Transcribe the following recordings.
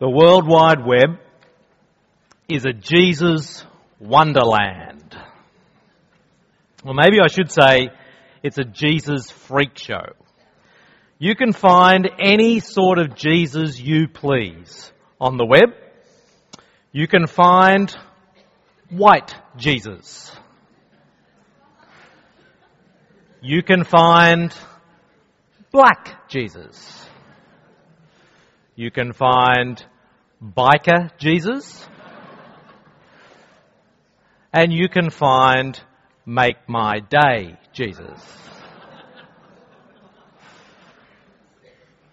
The World Wide Web is a Jesus wonderland. Well, maybe I should say it's a Jesus freak show. You can find any sort of Jesus you please on the web. You can find white Jesus. You can find black Jesus. You can find biker Jesus. And you can find make my day Jesus.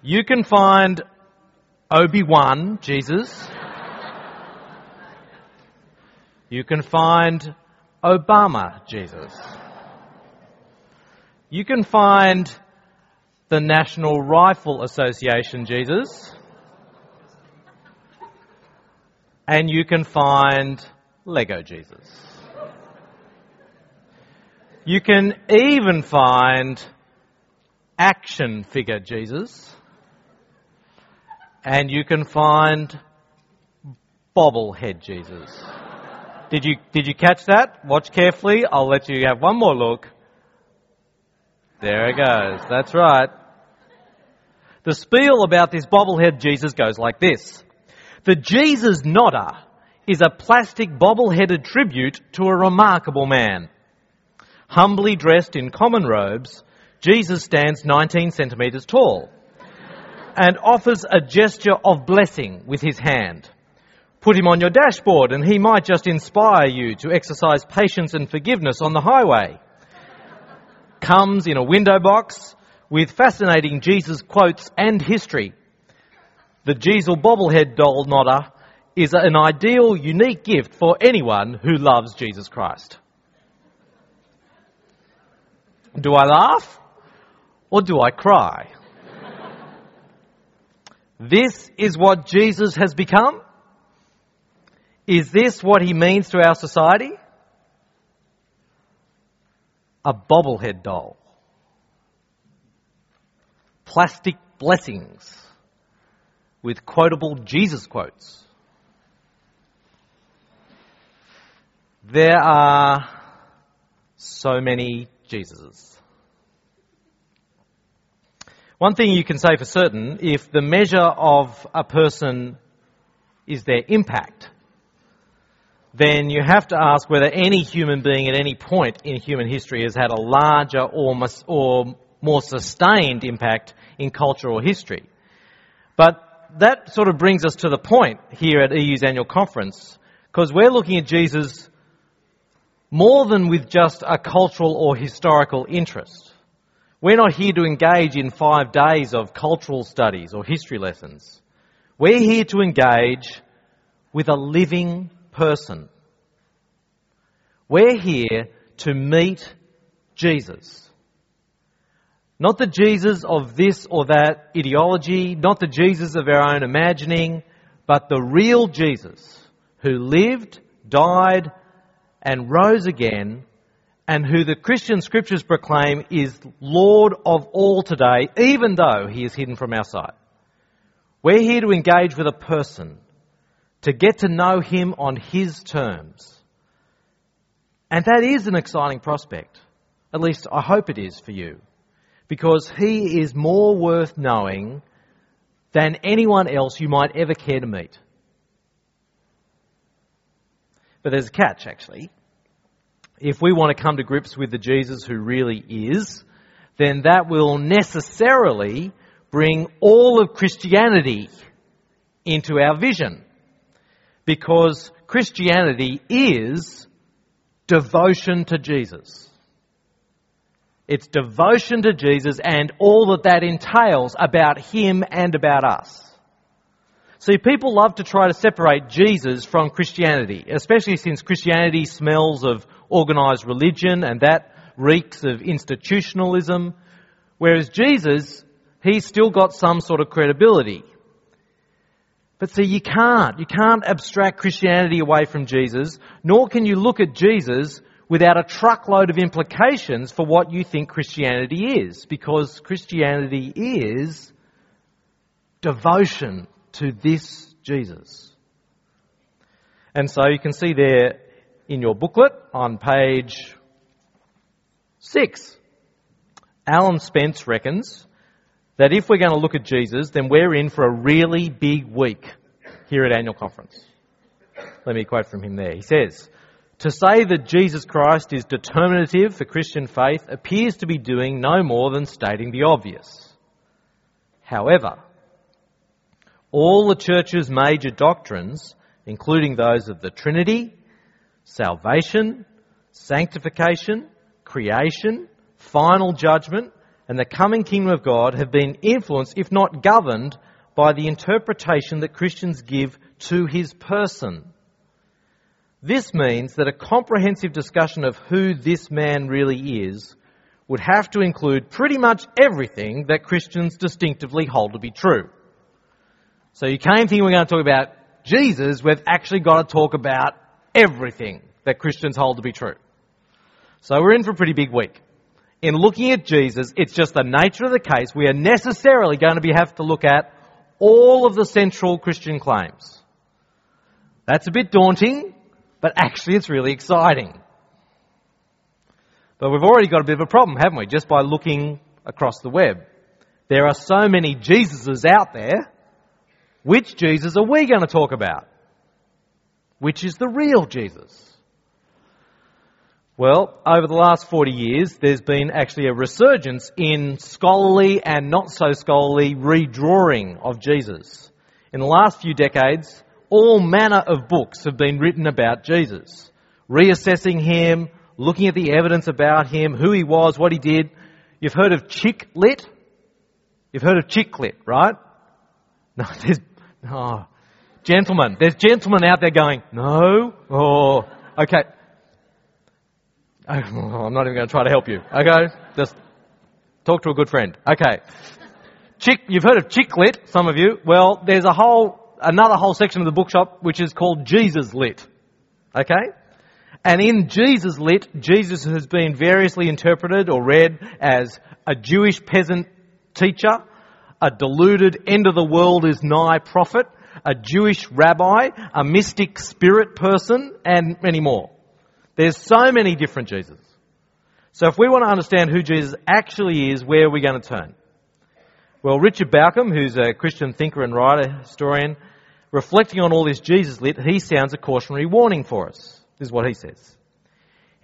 You can find Obi-Wan Jesus. You can find Obama Jesus. You can find the National Rifle Association Jesus. And you can find Lego Jesus. You can even find action figure Jesus. And you can find bobblehead Jesus. Did you catch that? Watch carefully. I'll let you have one more look. There it goes. That's right. The spiel about this bobblehead Jesus goes like this. The Jesus Nodder is a plastic bobble-headed tribute to a remarkable man. Humbly dressed in common robes, Jesus stands 19 centimetres tall and offers a gesture of blessing with his hand. Put him on your dashboard and he might just inspire you to exercise patience and forgiveness on the highway. Comes in a window box with fascinating Jesus quotes and history. The Jesus bobblehead doll nodder is an ideal, unique gift for anyone who loves Jesus Christ. Do I laugh or do I cry? This is what Jesus has become? Is this what he means to our society? A bobblehead doll. Plastic blessings with quotable Jesus quotes. There are so many Jesuses. One thing you can say for certain, if the measure of a person is their impact, then you have to ask whether any human being at any point in human history has had a larger or more sustained impact in culture or history. But that sort of brings us to the point here at EU's annual conference, because we're looking at Jesus more than with just a cultural or historical interest. We're not here to engage in 5 days of cultural studies or history lessons. We're here to engage with a living person. We're here to meet Jesus. Not the Jesus of this or that ideology, not the Jesus of our own imagining, but the real Jesus who lived, died, and rose again, and who the Christian scriptures proclaim is Lord of all today, even though he is hidden from our sight. We're here to engage with a person, to get to know him on his terms. And that is an exciting prospect. At least I hope it is for you. Because he is more worth knowing than anyone else you might ever care to meet. But there's a catch, actually. If we want to come to grips with the Jesus who really is, then that will necessarily bring all of Christianity into our vision. Because Christianity is devotion to Jesus. It's devotion to Jesus and all that that entails about him and about us. See, people love to try to separate Jesus from Christianity, especially since Christianity smells of organised religion and that reeks of institutionalism, whereas Jesus, he's still got some sort of credibility. But see, you can't abstract Christianity away from Jesus, nor can you look at Jesus without a truckload of implications for what you think Christianity is, because Christianity is devotion to this Jesus. And so you can see there in your booklet on page 6, Alan Spence reckons that if we're going to look at Jesus, then we're in for a really big week here at Annual Conference. Let me quote from him there. He says, "To say that Jesus Christ is determinative for Christian faith appears to be doing no more than stating the obvious. However, all the Church's major doctrines, including those of the Trinity, salvation, sanctification, creation, final judgment, and the coming kingdom of God have been influenced, if not governed, by the interpretation that Christians give to his person. This means that a comprehensive discussion of who this man really is would have to include pretty much everything that Christians distinctively hold to be true." So you came thinking we're going to talk about Jesus, we've actually got to talk about everything that Christians hold to be true. So we're in for a pretty big week. In looking at Jesus, it's just the nature of the case. We are necessarily going to have to look at all of the central Christian claims. That's a bit daunting, but actually it's really exciting. But we've already got a bit of a problem, haven't we, just by looking across the web. There are so many Jesuses out there. Which Jesus are we going to talk about? Which is the real Jesus? Well, over the last 40 years, there's been actually a resurgence in scholarly and not-so-scholarly redrawing of Jesus. In the last few decades, all manner of books have been written about Jesus, reassessing him, looking at the evidence about him, who he was, what he did. You've heard of chick lit? You've heard of chick lit, right? No, there's... Oh, gentlemen. There's gentlemen out there going, no? Oh, okay. I'm not even going to try to help you. Okay, just talk to a good friend. Okay, you've heard of chick lit, some of you. Well, there's another whole section of the bookshop which is called Jesus lit. Okay, and in Jesus lit, Jesus has been variously interpreted or read as a Jewish peasant teacher, a deluded end of the world is nigh prophet, a Jewish rabbi, a mystic spirit person, and many more. There's so many different Jesuses. So if we want to understand who Jesus actually is, where are we going to turn? Well, Richard Baucom, who's a Christian thinker and writer, historian, reflecting on all this Jesus lit, he sounds a cautionary warning for us. This is what he says.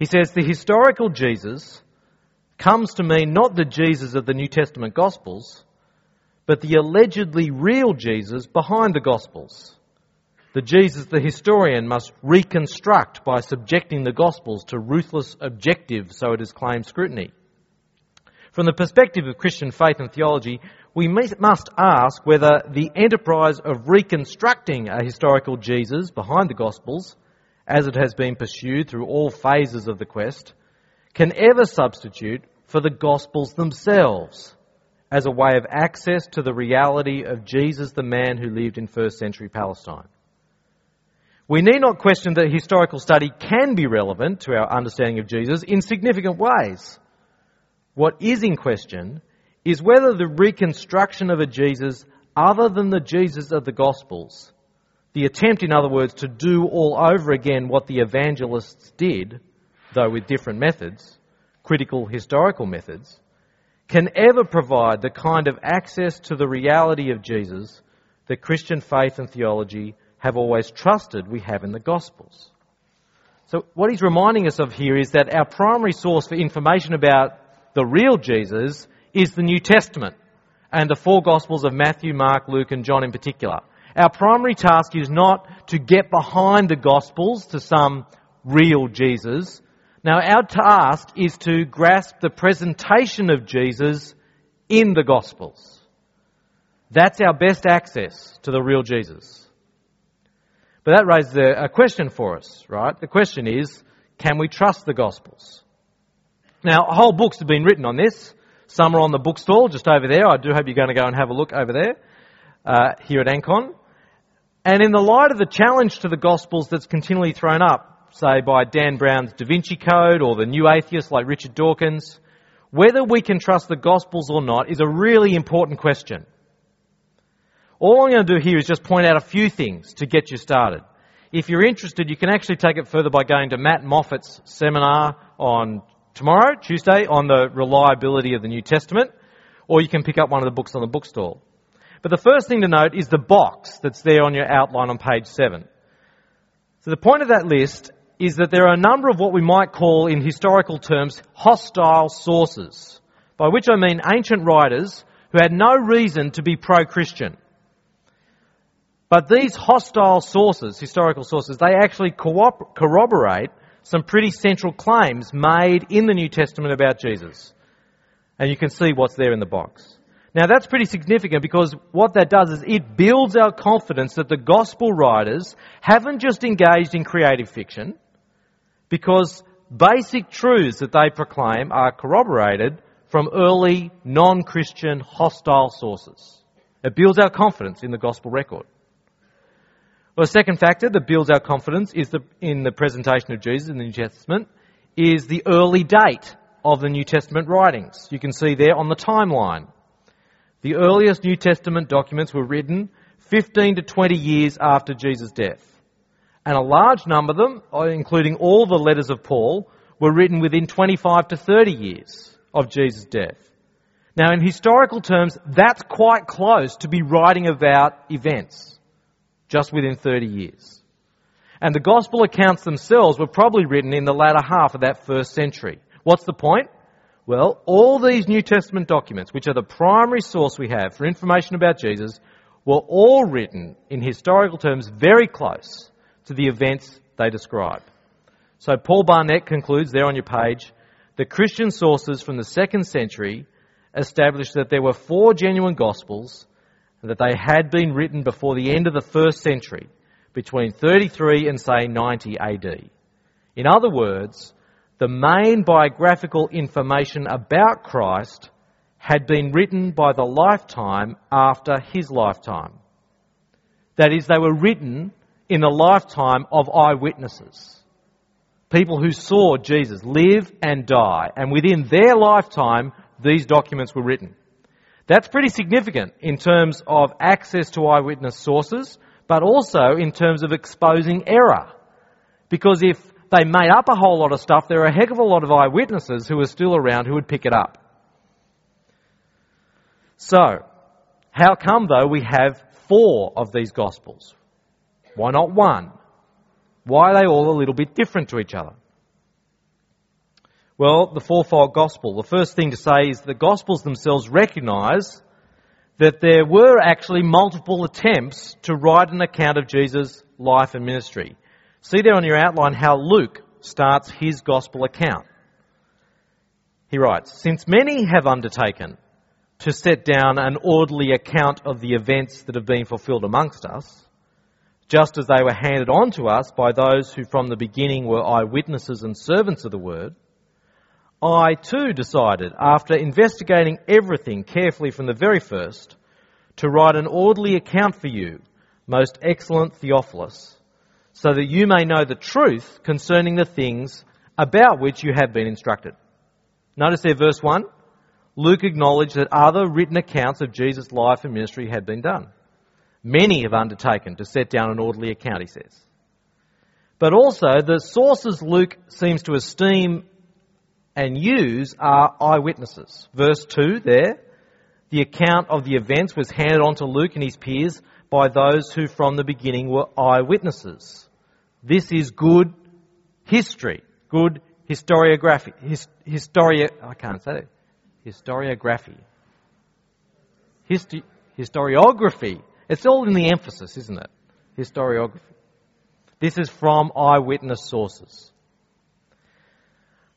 He says, "The historical Jesus comes to mean not the Jesus of the New Testament Gospels, but the allegedly real Jesus behind the Gospels. The Jesus the historian must reconstruct by subjecting the Gospels to ruthless objective, so it is claimed, scrutiny. From the perspective of Christian faith and theology, we must ask whether the enterprise of reconstructing a historical Jesus behind the Gospels, as it has been pursued through all phases of the quest, can ever substitute for the Gospels themselves as a way of access to the reality of Jesus, the man who lived in first century Palestine. We need not question that historical study can be relevant to our understanding of Jesus in significant ways. What is in question is whether the reconstruction of a Jesus other than the Jesus of the Gospels, the attempt, in other words, to do all over again what the evangelists did, though with different methods, critical historical methods, can ever provide the kind of access to the reality of Jesus that Christian faith and theology have always trusted we have in the Gospels." So what he's reminding us of here is that our primary source for information about the real Jesus is the New Testament and the four Gospels of Matthew, Mark, Luke and John in particular. Our primary task is not to get behind the Gospels to some real Jesus. Now our task is to grasp the presentation of Jesus in the Gospels. That's our best access to the real Jesus. But that raises a question for us, right? The question is, can we trust the Gospels? Now, whole books have been written on this. Some are on the bookstall just over there. I do hope you're going to go and have a look over there, here at Ancon. And in the light of the challenge to the Gospels that's continually thrown up, say by Dan Brown's Da Vinci Code or the new atheists like Richard Dawkins, whether we can trust the Gospels or not is a really important question. All I'm going to do here is just point out a few things to get you started. If you're interested, you can actually take it further by going to Matt Moffat's seminar on tomorrow, Tuesday, on the reliability of the New Testament, or you can pick up one of the books on the bookstall. But the first thing to note is the box that's there on your outline on page 7. So the point of that list is that there are a number of what we might call, in historical terms, hostile sources, by which I mean ancient writers who had no reason to be pro-Christian. But these hostile sources, historical sources, they actually corroborate some pretty central claims made in the New Testament about Jesus. And you can see what's there in the box. Now that's pretty significant, because what that does is it builds our confidence that the gospel writers haven't just engaged in creative fiction, because basic truths that they proclaim are corroborated from early non-Christian hostile sources. It builds our confidence in the gospel record. Well, the second factor that builds our confidence is in the presentation of Jesus in the New Testament is the early date of the New Testament writings. You can see there on the timeline. The earliest New Testament documents were written 15 to 20 years after Jesus' death. And a large number of them, including all the letters of Paul, were written within 25 to 30 years of Jesus' death. Now, in historical terms, that's quite close to be writing about events, just within 30 years. And the gospel accounts themselves were probably written in the latter half of that first century. What's the point? Well, all these New Testament documents, which are the primary source we have for information about Jesus, were all written in historical terms very close to the events they describe. So Paul Barnett concludes there on your page, the Christian sources from the 2nd century established that there were 4 genuine Gospels and that they had been written before the end of the 1st century, between 33 and, say, 90 AD. In other words, the main biographical information about Christ had been written by the lifetime after his lifetime. That is, they were written in the lifetime of eyewitnesses. People who saw Jesus live and die, and within their lifetime, these documents were written. That's pretty significant in terms of access to eyewitness sources, but also in terms of exposing error. Because if they made up a whole lot of stuff, there are a heck of a lot of eyewitnesses who are still around who would pick it up. So, how come, though, we have 4 of these Gospels? Why not 1? Why are they all a little bit different to each other? Well, the fourfold gospel. The first thing to say is the Gospels themselves recognise that there were actually multiple attempts to write an account of Jesus' life and ministry. See there on your outline how Luke starts his Gospel account. He writes, "Since many have undertaken to set down an orderly account of the events that have been fulfilled amongst us, just as they were handed on to us by those who from the beginning were eyewitnesses and servants of the word, I too decided, after investigating everything carefully from the very first, to write an orderly account for you, most excellent Theophilus, so that you may know the truth concerning the things about which you have been instructed." Notice there, verse 1, Luke acknowledged that other written accounts of Jesus' life and ministry had been done. Many have undertaken to set down an orderly account, he says. But also, the sources Luke seems to esteem and use are eyewitnesses. Verse 2 there, the account of the events was handed on to Luke and his peers by those who from the beginning were eyewitnesses. This is good history, good historiography. It's all in the emphasis, isn't it? Historiography. This is from eyewitness sources.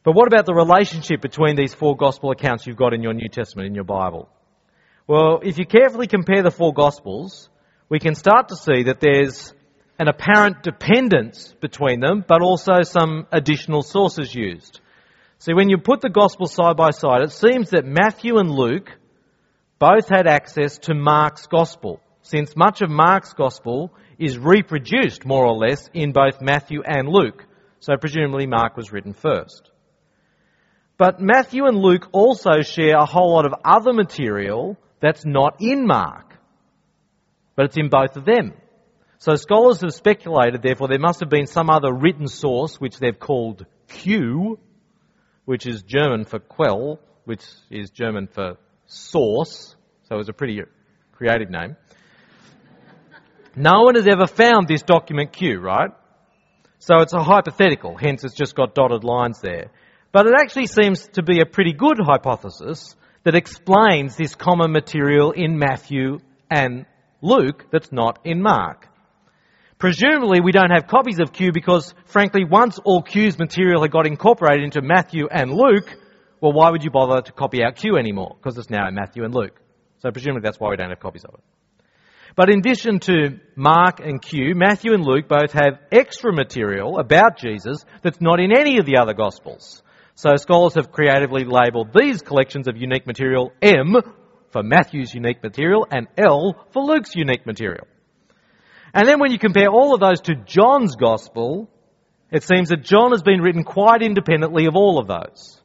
But what about the relationship between these 4 gospel accounts you've got in your New Testament, in your Bible? Well, if you carefully compare the 4 gospels, we can start to see that there's an apparent dependence between them, but also some additional sources used. See, when you put the gospels side by side, it seems that Matthew and Luke both had access to Mark's gospel, since much of Mark's gospel is reproduced, more or less, in both Matthew and Luke. So presumably Mark was written first. But Matthew and Luke also share a whole lot of other material that's not in Mark. but it's in both of them. So scholars have speculated, therefore, there must have been some other written source which they've called Q, which is German for quell, which is German for source, so it's a pretty creative name. No one has ever found this document Q, right? So it's a hypothetical, hence it's just got dotted lines there. But it actually seems to be a pretty good hypothesis that explains this common material in Matthew and Luke that's not in Mark. Presumably we don't have copies of Q because, frankly, once all Q's material had got incorporated into Matthew and Luke, well, why would you bother to copy out Q anymore? Because it's now in Matthew and Luke. So presumably that's why we don't have copies of it. But in addition to Mark and Q, Matthew and Luke both have extra material about Jesus that's not in any of the other Gospels. So scholars have creatively labelled these collections of unique material M for Matthew's unique material and L for Luke's unique material. And then when you compare all of those to John's Gospel, it seems that John has been written quite independently of all of those.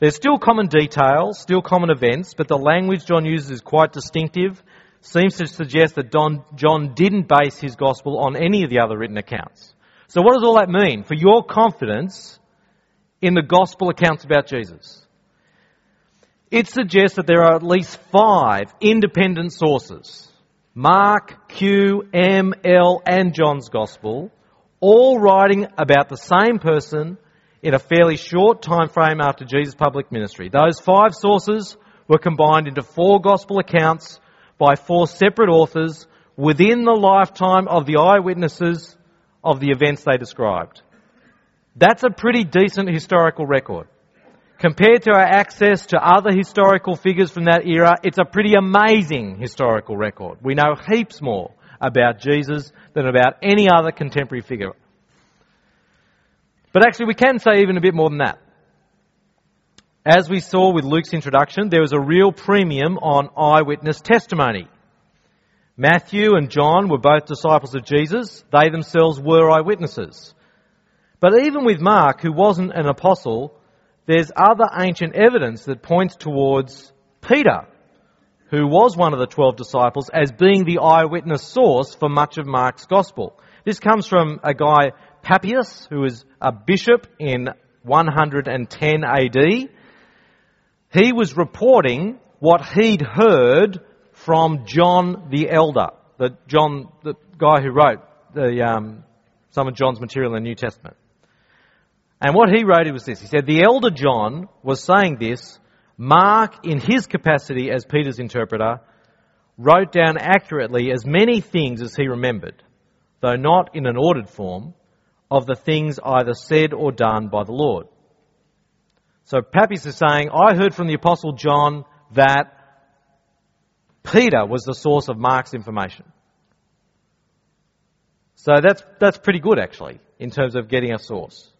There's still common details, still common events, but the language John uses is quite distinctive, seems to suggest that John didn't base his Gospel on any of the other written accounts. So what does all that mean for your confidence in the Gospel accounts about Jesus? It suggests that there are at least 5 independent sources, Mark, Q, M, L and John's Gospel, all writing about the same person in a fairly short time frame after Jesus' public ministry. Those 5 sources were combined into 4 Gospel accounts by 4 separate authors within the lifetime of the eyewitnesses of the events they described. That's a pretty decent historical record. Compared to our access to other historical figures from that era, it's a pretty amazing historical record. We know heaps more about Jesus than about any other contemporary figure. But actually we can say even a bit more than that. As we saw with Luke's introduction, there was a real premium on eyewitness testimony. Matthew and John were both disciples of Jesus. They themselves were eyewitnesses. But even with Mark, who wasn't an apostle, there's other ancient evidence that points towards Peter, who was one of the 12 disciples, as being the eyewitness source for much of Mark's Gospel. This comes from a guy, Papias, who was a bishop in 110 AD. He was reporting what he'd heard from John the Elder, the guy who wrote some of John's material in the New Testament. And what he wrote was this. He said, "The elder John was saying this. Mark, in his capacity as Peter's interpreter, wrote down accurately as many things as he remembered, though not in an ordered form, of the things either said or done by the Lord." So Papias is saying, I heard from the Apostle John that Peter was the source of Mark's information. So that's pretty good, actually, in terms of getting a source.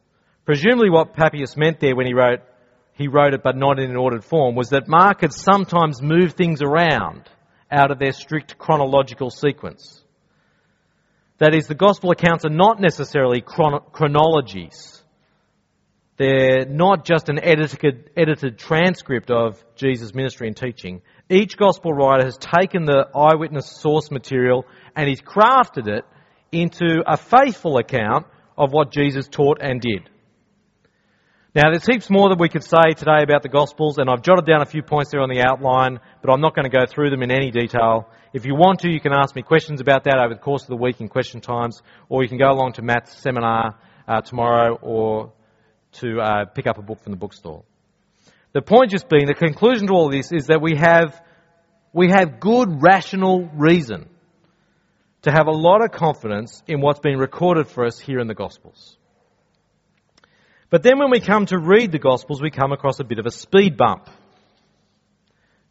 Presumably what Papias meant there when he wrote it but not in an ordered form, was that Mark had sometimes moved things around out of their strict chronological sequence. That is, the Gospel accounts are not necessarily chronologies. They're not just an edited transcript of Jesus' ministry and teaching. Each Gospel writer has taken the eyewitness source material and he's crafted it into a faithful account of what Jesus taught and did. Now, there's heaps more that we could say today about the Gospels, and I've jotted down a few points there on the outline, but I'm not going to go through them in any detail. If you want to, you can ask me questions about that over the course of the week in question times, or you can go along to Matt's seminar tomorrow or to pick up a book from the bookstore. The point just being, the conclusion to all this is that we have good rational reason to have a lot of confidence in what's been recorded for us here in the Gospels. But then when we come to read the Gospels, we come across a bit of a speed bump.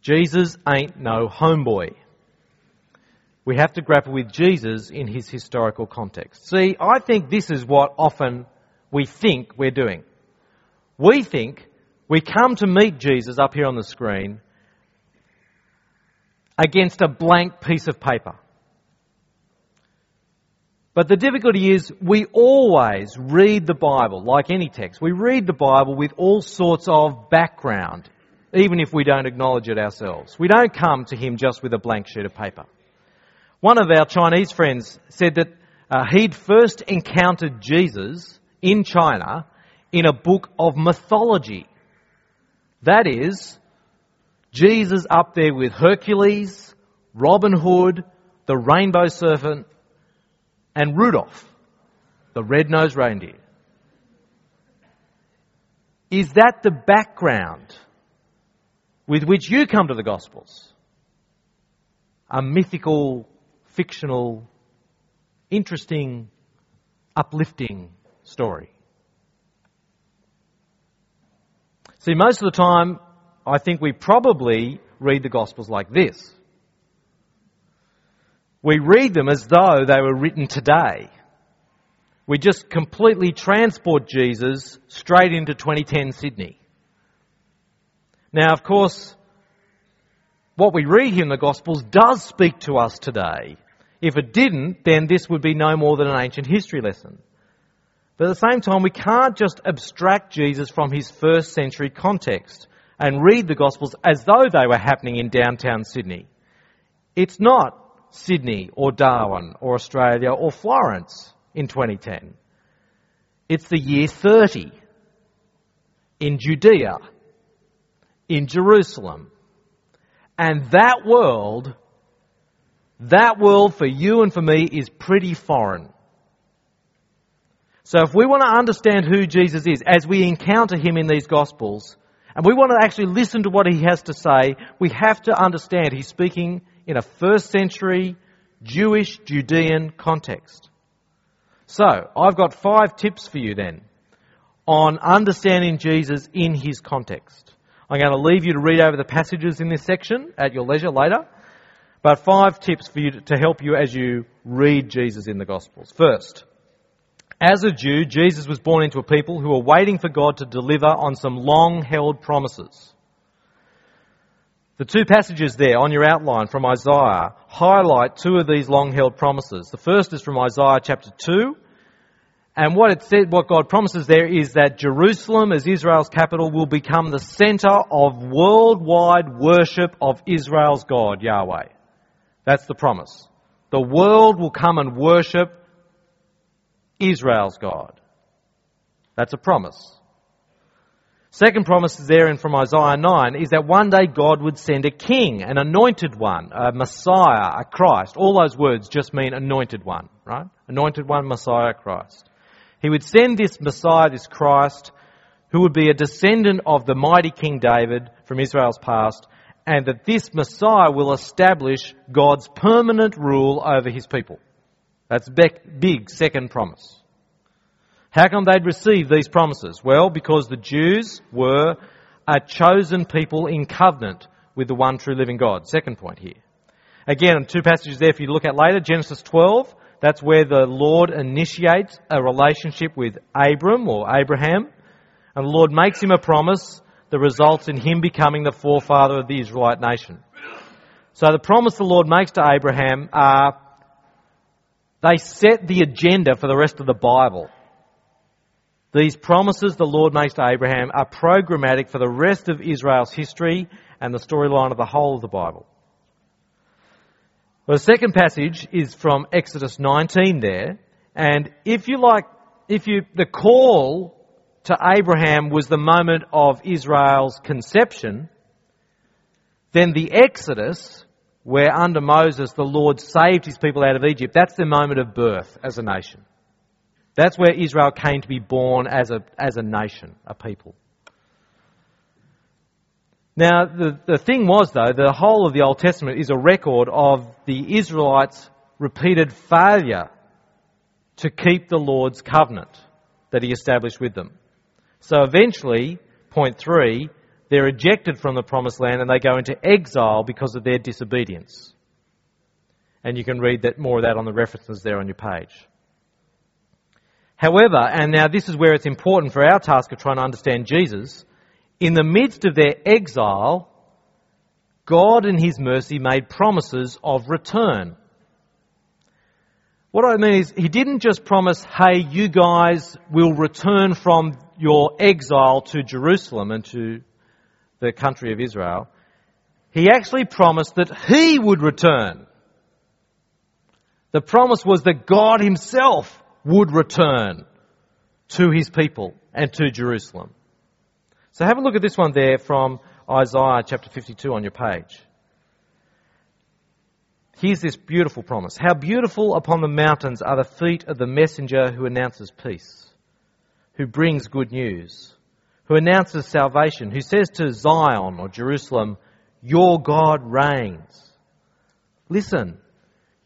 Jesus ain't no homeboy. We have to grapple with Jesus in his historical context. See, I think this is what often we think we're doing. We think we come to meet Jesus up here on the screen against a blank piece of paper. But the difficulty is we always read the Bible, like any text. We read the Bible with all sorts of background, even if we don't acknowledge it ourselves. We don't come to him just with a blank sheet of paper. One of our Chinese friends said that he'd first encountered Jesus in China in a book of mythology. That is, Jesus up there with Hercules, Robin Hood, the Rainbow Serpent, and Rudolph, the Red-Nosed Reindeer. Is that the background with which you come to the Gospels? A mythical, fictional, interesting, uplifting story. See, most of the time, I think we probably read the Gospels like this. We read them as though they were written today. We just completely transport Jesus straight into 2010 Sydney. Now, of course, what we read here in the Gospels does speak to us today. If it didn't, then this would be no more than an ancient history lesson. But at the same time, we can't just abstract Jesus from his first century context and read the Gospels as though they were happening in downtown Sydney. It's not Sydney or Darwin or Australia or Florence in 2010. It's the year 30 in Judea, in Jerusalem. And that world for you and for me is pretty foreign. So if we want to understand who Jesus is as we encounter him in these Gospels, and we want to actually listen to what he has to say, we have to understand he's speaking in a first century Jewish Judean context. So, I've got 5 tips for you then on understanding Jesus in his context. I'm going to leave you to read over the passages in this section at your leisure later, but 5 tips for you to help you as you read Jesus in the Gospels. First, as a Jew, Jesus was born into a people who were waiting for God to deliver on some long-held promises. The 2 passages there on your outline from Isaiah highlight 2 of these long-held promises. The first is from Isaiah chapter 2, and what it said, what God promises there is that Jerusalem, as Israel's capital, will become the centre of worldwide worship of Israel's God, Yahweh. That's the promise. The world will come and worship Israel's God. That's a promise. Second promise is there in from Isaiah 9 is that one day God would send a king, an anointed one, a Messiah, a Christ. All those words just mean anointed one, right? Anointed one, Messiah, Christ. He would send this Messiah, this Christ, who would be a descendant of the mighty King David from Israel's past, and that this Messiah will establish God's permanent rule over his people. That's big second promise. How come they'd receive these promises? Well, because the Jews were a chosen people in covenant with the one true living God. Second point here. Again, 2 passages there for you to look at later. Genesis 12, that's where the Lord initiates a relationship with Abram or Abraham. And the Lord makes him a promise that results in him becoming the forefather of the Israelite nation. So the promise the Lord makes to Abraham are, they set the agenda for the rest of the Bible. These promises the Lord makes to Abraham are programmatic for the rest of Israel's history and the storyline of the whole of the Bible. Well, the second passage is from Exodus 19 there, and the call to Abraham was the moment of Israel's conception, then the Exodus, where under Moses the Lord saved his people out of Egypt, that's the moment of birth as a nation. That's where Israel came to be born as a nation, a people. Now, the thing was, though, the whole of the Old Testament is a record of the Israelites' repeated failure to keep the Lord's covenant that he established with them. So eventually, point 3, they're ejected from the promised land and they go into exile because of their disobedience. And you can read that more of that on the references there on your page. However, and now this is where it's important for our task of trying to understand Jesus, in the midst of their exile, God in his mercy made promises of return. What I mean is, he didn't just promise, hey, you guys will return from your exile to Jerusalem and to the country of Israel. He actually promised that he would return The promise was that God himself would return to his people and to Jerusalem. So have a look at this one there from Isaiah chapter 52 on your page. Here's this beautiful promise. How beautiful upon the mountains are the feet of the messenger who announces peace, who brings good news, who announces salvation, who says to Zion or Jerusalem, "Your God reigns. Listen,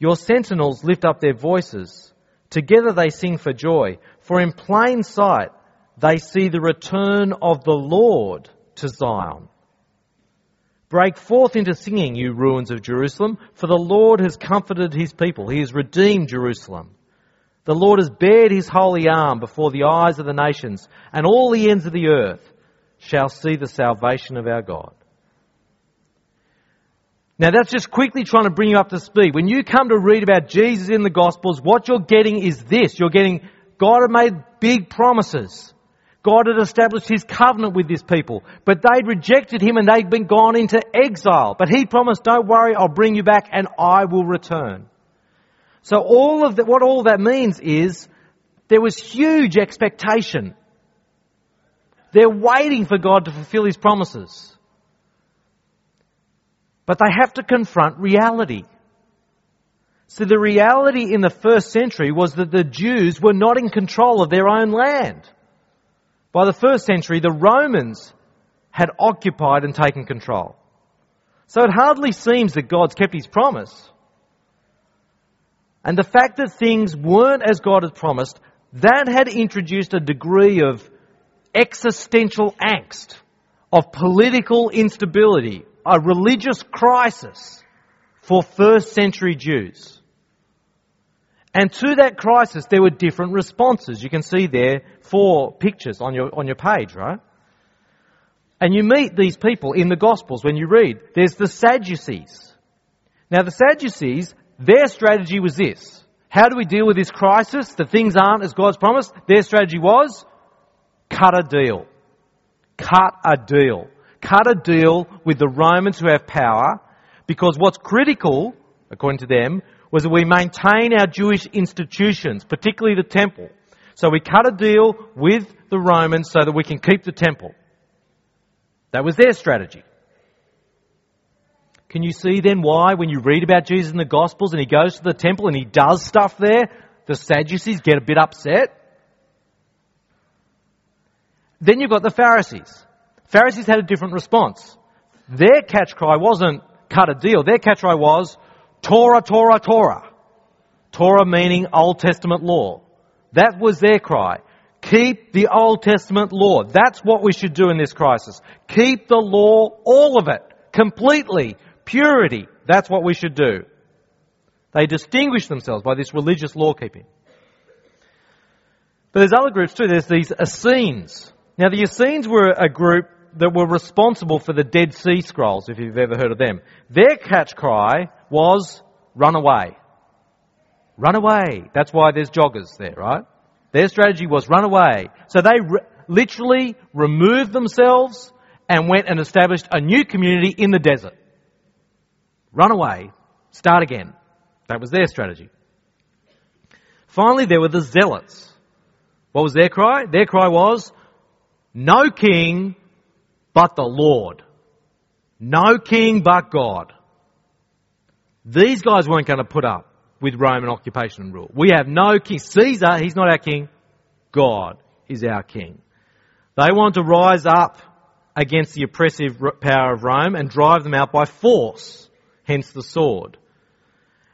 your sentinels lift up their voices. Together they sing for joy, for in plain sight they see the return of the Lord to Zion. Break forth into singing, you ruins of Jerusalem, for the Lord has comforted his people. He has redeemed Jerusalem. The Lord has bared his holy arm before the eyes of the nations, and all the ends of the earth shall see the salvation of our God." Now that's just quickly trying to bring you up to speed. When you come to read about Jesus in the Gospels, what you're getting is this. You're getting God had made big promises. God had established his covenant with his people, but they'd rejected him and they'd been gone into exile. But he promised, "Don't worry, I'll bring you back and I will return." So all of that, what all that means is there was huge expectation. They're waiting for God to fulfill his promises. But they have to confront reality. So the reality in the first century was that the Jews were not in control of their own land. By the first century, the Romans had occupied and taken control. So it hardly seems that God's kept his promise. And the fact that things weren't as God had promised, that had introduced a degree of existential angst, of political instability, a religious crisis for first century Jews. And to that crisis, there were different responses. You can see there 4 pictures on your page, right? And you meet these people in the Gospels when you read. There's the Sadducees. Now the Sadducees, their strategy was this. How do we deal with this crisis, that things aren't as God's promised? Their strategy was, cut a deal. Cut a deal. Cut a deal with the Romans who have power, because what's critical, according to them, was that we maintain our Jewish institutions, particularly the temple. So we cut a deal with the Romans so that we can keep the temple. That was their strategy. Can you see then why, when you read about Jesus in the Gospels and he goes to the temple and he does stuff there, the Sadducees get a bit upset? Then you've got the Pharisees. Pharisees had a different response. Their catch cry wasn't cut a deal. Their catch cry was Torah, Torah, Torah. Torah meaning Old Testament law. That was their cry. Keep the Old Testament law. That's what we should do in this crisis. Keep the law, all of it, completely. Purity. That's what we should do. They distinguish themselves by this religious law keeping. But there's other groups too. There's these Essenes. Now the Essenes were a group that were responsible for the Dead Sea Scrolls, if you've ever heard of them. Their catch cry was, run away. Run away. That's why there's joggers there, right? Their strategy was run away. So they literally removed themselves and went and established a new community in the desert. Run away. Start again. That was their strategy. Finally, there were the Zealots. What was their cry? Their cry was, no king but the Lord. No king but God. These guys weren't going to put up with Roman occupation and rule. We have no king. Caesar, he's not our king. God is our king. They want to rise up against the oppressive power of Rome and drive them out by force, hence the sword.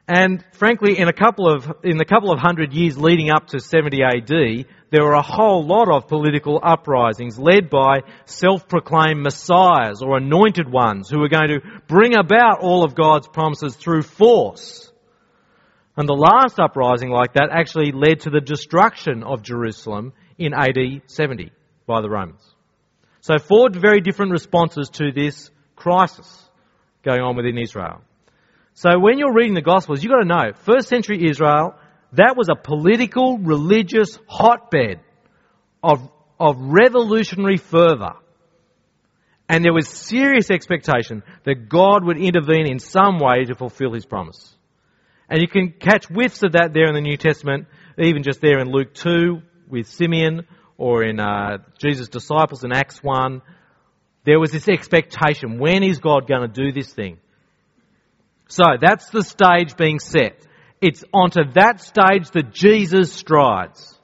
And frankly, in a couple of 100 years leading up to 70 AD, there were a whole lot of political uprisings led by self-proclaimed messiahs or anointed ones who were going to bring about all of God's promises through force. And the last uprising like that actually led to the destruction of Jerusalem in AD 70 by the Romans. So 4 very different responses to this crisis going on within Israel. So when you're reading the Gospels, you've got to know, first century Israel, that was a political, religious hotbed of revolutionary fervour. And there was serious expectation that God would intervene in some way to fulfil his promise. And you can catch whiffs of that there in the New Testament, even just there in Luke 2 with Simeon, or in Jesus' disciples in Acts 1. There was this expectation, when is God going to do this thing? So that's the stage being set. It's onto that stage that Jesus strides.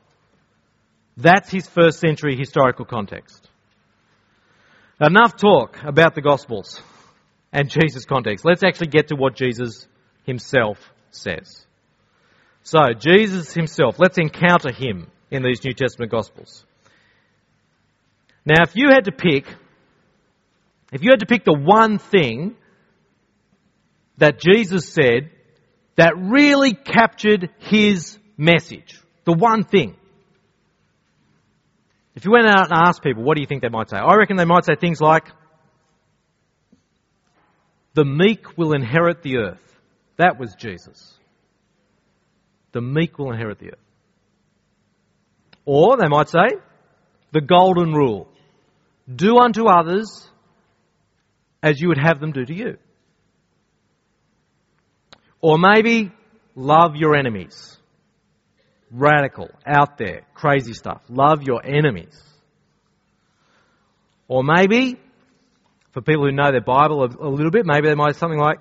That's his first century historical context. Enough talk about the Gospels and Jesus' context. Let's actually get to what Jesus himself says. So Jesus himself, let's encounter him in these New Testament Gospels. Now, if you had to pick the one thing that Jesus said that really captured his message, the one thing. If you went out and asked people, what do you think they might say? I reckon they might say things like, the meek will inherit the earth. That was Jesus. The meek will inherit the earth. Or they might say, the golden rule. Do unto others as you would have them do to you. Or maybe, love your enemies. Radical, out there, crazy stuff. Love your enemies. Or maybe, for people who know their Bible a little bit, maybe they might say something like,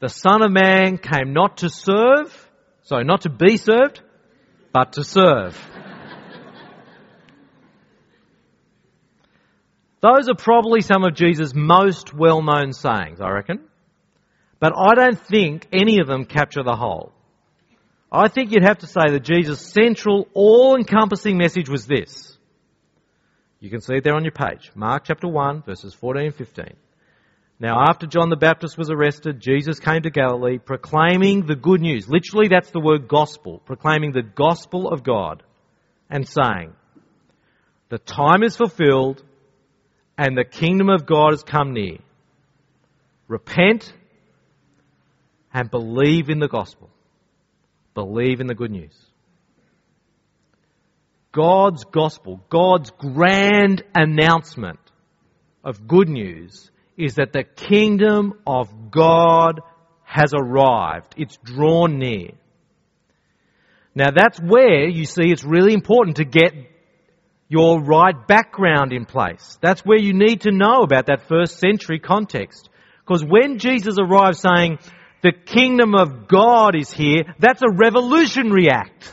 the Son of Man came not to be served, but to serve. Those are probably some of Jesus' most well-known sayings, I reckon. But I don't think any of them capture the whole. I think you'd have to say that Jesus' central, all-encompassing message was this. You can see it there on your page. Mark chapter 1, verses 14 and 15. Now, after John the Baptist was arrested, Jesus came to Galilee, proclaiming the good news. Literally, that's the word gospel. Proclaiming the gospel of God and saying, the time is fulfilled, and the kingdom of God has come near. Repent and believe in the gospel. Believe in the good news. God's gospel, God's grand announcement of good news is that the kingdom of God has arrived. It's drawn near. Now that's where you see it's really important to get your right background in place. That's where you need to know about that first century context. Because when Jesus arrives saying, the kingdom of God is here, that's a revolutionary act.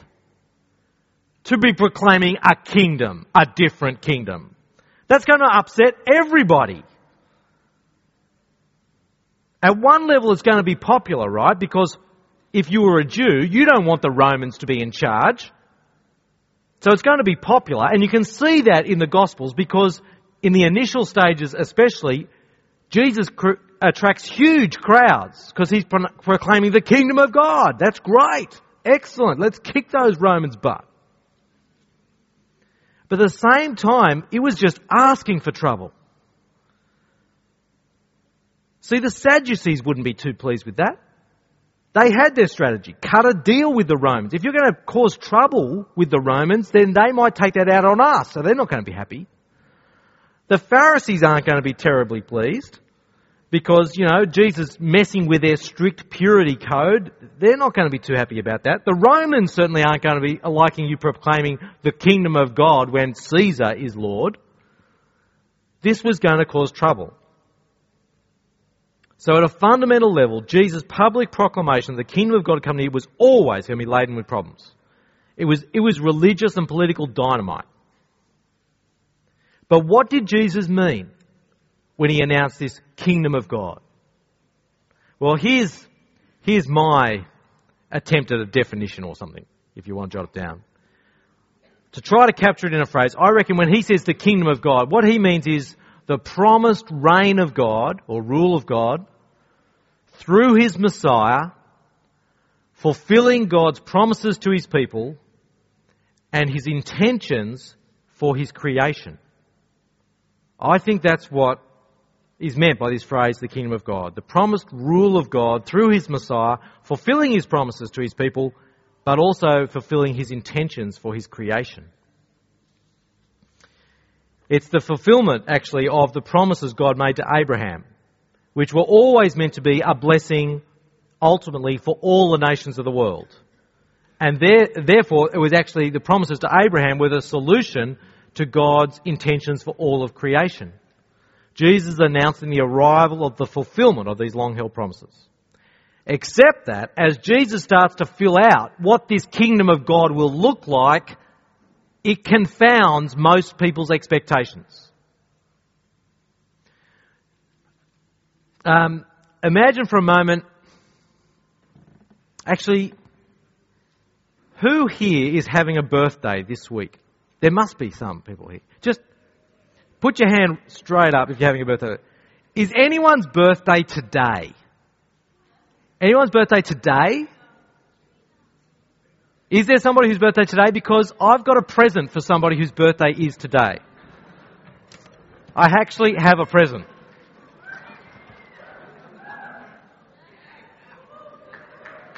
To be proclaiming a kingdom, a different kingdom. That's going to upset everybody. At one level it's going to be popular, right? Because if you were a Jew, you don't want the Romans to be in charge. So it's going to be popular, and you can see that in the Gospels because in the initial stages especially, Jesus attracts huge crowds because he's proclaiming the kingdom of God. That's great. Excellent. Let's kick those Romans' butt. But at the same time, it was just asking for trouble. See, the Sadducees wouldn't be too pleased with that. They had their strategy. Cut a deal with the Romans. If you're going to cause trouble with the Romans, then they might take that out on us, so they're not going to be happy. The Pharisees aren't going to be terribly pleased because, Jesus messing with their strict purity code, they're not going to be too happy about that. The Romans certainly aren't going to be liking you proclaiming the kingdom of God when Caesar is Lord. This was going to cause trouble. So at a fundamental level, Jesus' public proclamation of the kingdom of God come near was always going to be laden with problems. It was religious and political dynamite. But what did Jesus mean when he announced this kingdom of God? Well, here's my attempt at a definition or something, if you want to jot it down. To try to capture it in a phrase, I reckon when he says the kingdom of God, what he means is the promised reign of God, or rule of God, through his Messiah, fulfilling God's promises to his people and his intentions for his creation. I think that's what is meant by this phrase, the kingdom of God. The promised rule of God through his Messiah, fulfilling his promises to his people, but also fulfilling his intentions for his creation. It's the fulfillment, actually, of the promises God made to Abraham, which were always meant to be a blessing ultimately for all the nations of the world. And therefore, it was actually the promises to Abraham were the solution to God's intentions for all of creation. Jesus announcing the arrival of the fulfillment of these long-held promises. Except that, as Jesus starts to fill out what this kingdom of God will look like, it confounds most people's expectations. Imagine for a moment, actually, who here is having a birthday this week? There must be some people here. Just put your hand straight up if you're having a birthday. Is anyone's birthday today? Anyone's birthday today? Is there somebody whose birthday today? Because I've got a present for somebody whose birthday is today. I actually have a present.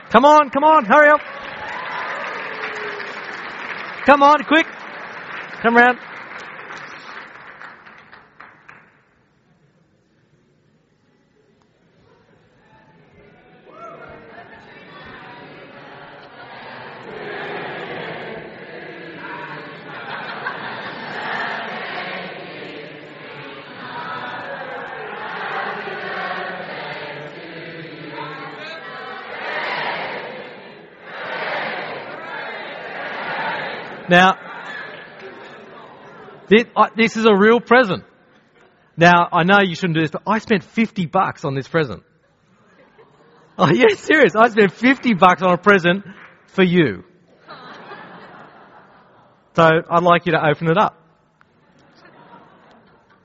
Come on, hurry up. Come on, quick. Come round. Now, this is a real present. Now, I know you shouldn't do this, but I spent $50 on this present. Oh, yeah, serious. I spent $50 on a present for you. So I'd like you to open it up.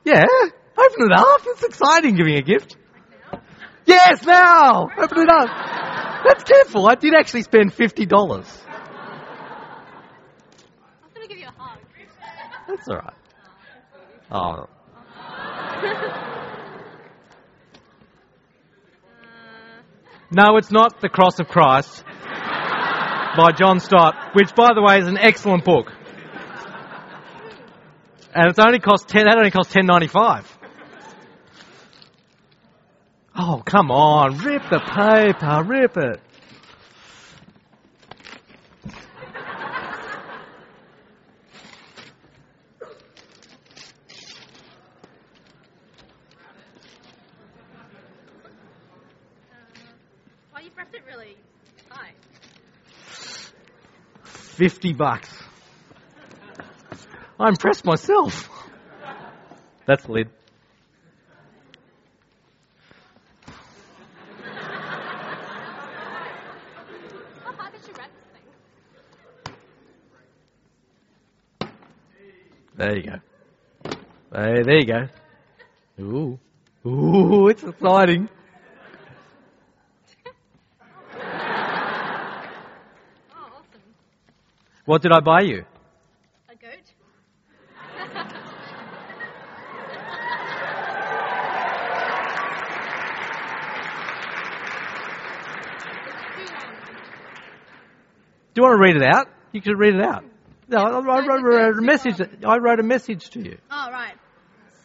Yeah, open it up. It's exciting giving a gift. Yes, now! Open it up. That's careful. I did actually spend $50. That's all right. Oh. No, it's not The Cross of Christ by John Stott, which, by the way, is an excellent book. And it's only cost that only cost $10.95. Oh, come on, rip the paper, rip it. $50. I impressed myself. That's the lid. Oh, how did you wrap this thing? There you go. Hey, there you go. Ooh, it's exciting. What did I buy you? A goat. Do you want to read it out? You can read it out. No, I wrote a message to you. Oh, right.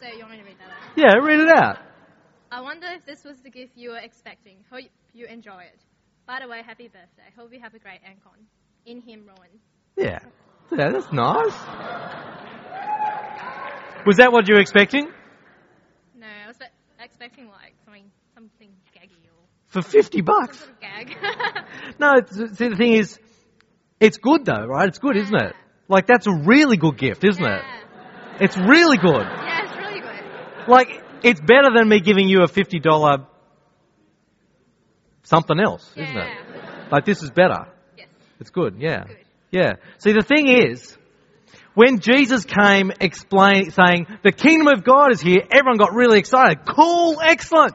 So you want me to read that out? Yeah, read it out. I wonder if this was the gift you were expecting. Hope you enjoy it. By the way, happy birthday. Hope you have a great Ancon. In him, Rowan. Yeah, that's nice. Was that what you were expecting? No, I was expecting like something gaggy or for $50. Some sort of gag. No, see, the thing is, it's good though, right? It's good, isn't it? Like that's a really good gift, isn't it? It's really good. Yeah, it's really good. Like it's better than me giving you a $50 something else, isn't it? Like this is better. Yes. It's good, yeah. It's good. Yeah. See, the thing is, when Jesus came saying, the kingdom of God is here, everyone got really excited. Cool, excellent.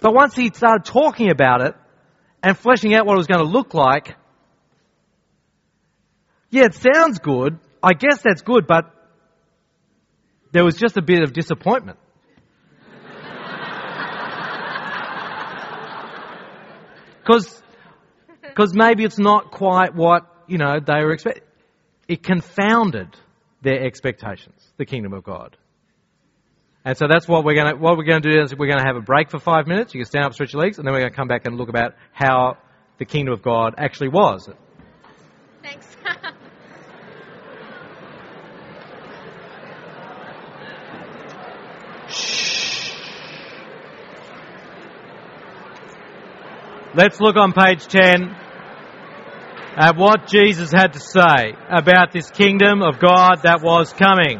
But once he started talking about it and fleshing out what it was going to look like, yeah, it sounds good. I guess that's good, but there was just a bit of disappointment. Because maybe it's not quite what they were expecting. It confounded their expectations, the kingdom of God. And so that's what we're going to do is we're going to have a break for 5 minutes. You can stand up, stretch your legs, and then we're going to come back and look about how the kingdom of God actually was. Thanks. Let's look on page 10 at what Jesus had to say about this kingdom of God that was coming.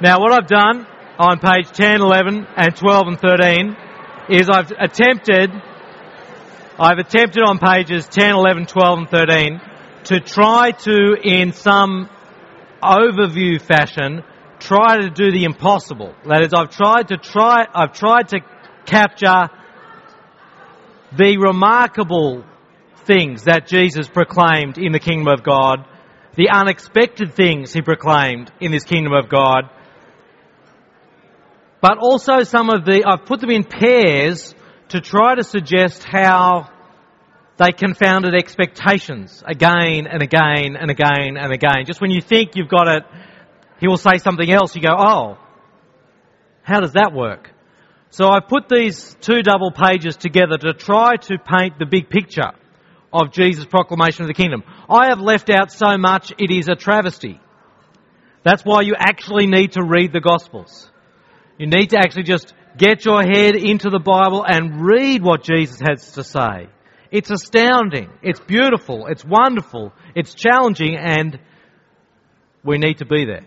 Now, what I've done on page 10, 11, and 12 and 13 is I've attempted on pages 10, 11, 12 and 13 to try to, in some overview fashion, try to do the impossible. That is, I've tried to capture the remarkable things that Jesus proclaimed in the kingdom of God, the unexpected things he proclaimed in this kingdom of God. But also I've put them in pairs to try to suggest how they confounded expectations again and again and again and again. Just when you think you've got it, he will say something else. You go, oh, how does that work? So I put these two double pages together to try to paint the big picture of Jesus' proclamation of the kingdom. I have left out so much, it is a travesty. That's why you actually need to read the Gospels. You need to actually just get your head into the Bible and read what Jesus has to say. It's astounding, it's beautiful, it's wonderful, it's challenging, and we need to be there.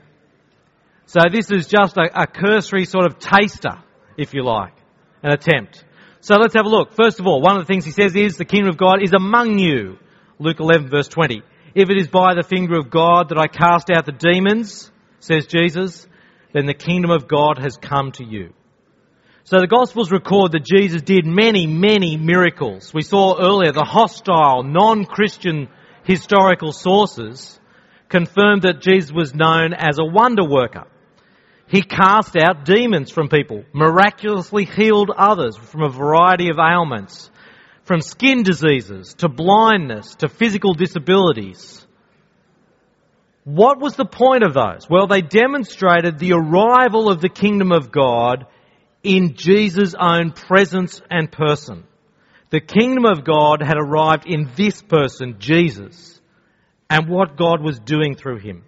So this is just a cursory sort of taster, if you like, an attempt. So let's have a look. First of all, one of the things he says is, the kingdom of God is among you, Luke 11 verse 20. If it is by the finger of God that I cast out the demons, says Jesus, then the kingdom of God has come to you. So the Gospels record that Jesus did many, many miracles. We saw earlier the hostile, non-Christian historical sources confirmed that Jesus was known as a wonder worker. He cast out demons from people, miraculously healed others from a variety of ailments, from skin diseases to blindness to physical disabilities. What was the point of those? Well, they demonstrated the arrival of the kingdom of God in Jesus' own presence and person. The kingdom of God had arrived in this person, Jesus, and what God was doing through him.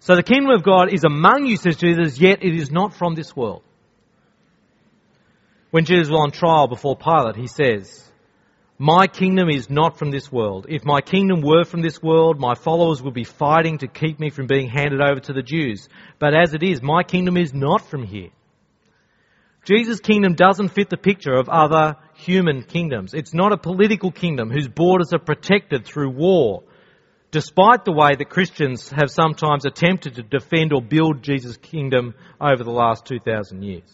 So the kingdom of God is among you, says Jesus, yet it is not from this world. When Jesus was on trial before Pilate, he says, my kingdom is not from this world. If my kingdom were from this world, my followers would be fighting to keep me from being handed over to the Jews. But as it is, my kingdom is not from here. Jesus' kingdom doesn't fit the picture of other human kingdoms. It's not a political kingdom whose borders are protected through war. Despite the way that Christians have sometimes attempted to defend or build Jesus' kingdom over the last 2,000 years.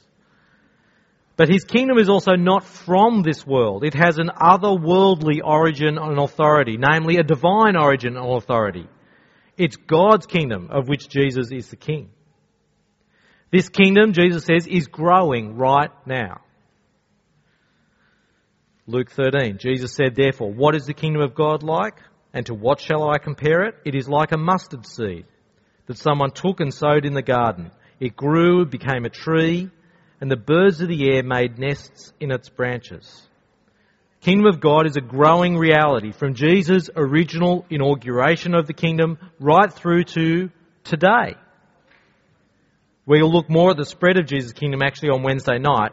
But his kingdom is also not from this world. It has an otherworldly origin and authority, namely a divine origin and authority. It's God's kingdom of which Jesus is the king. This kingdom, Jesus says, is growing right now. Luke 13, Jesus said, therefore, what is the kingdom of God like? And to what shall I compare it? It is like a mustard seed that someone took and sowed in the garden. It grew, became a tree, and the birds of the air made nests in its branches. Kingdom of God is a growing reality from Jesus' original inauguration of the kingdom right through to today. We'll look more at the spread of Jesus' kingdom actually on Wednesday night,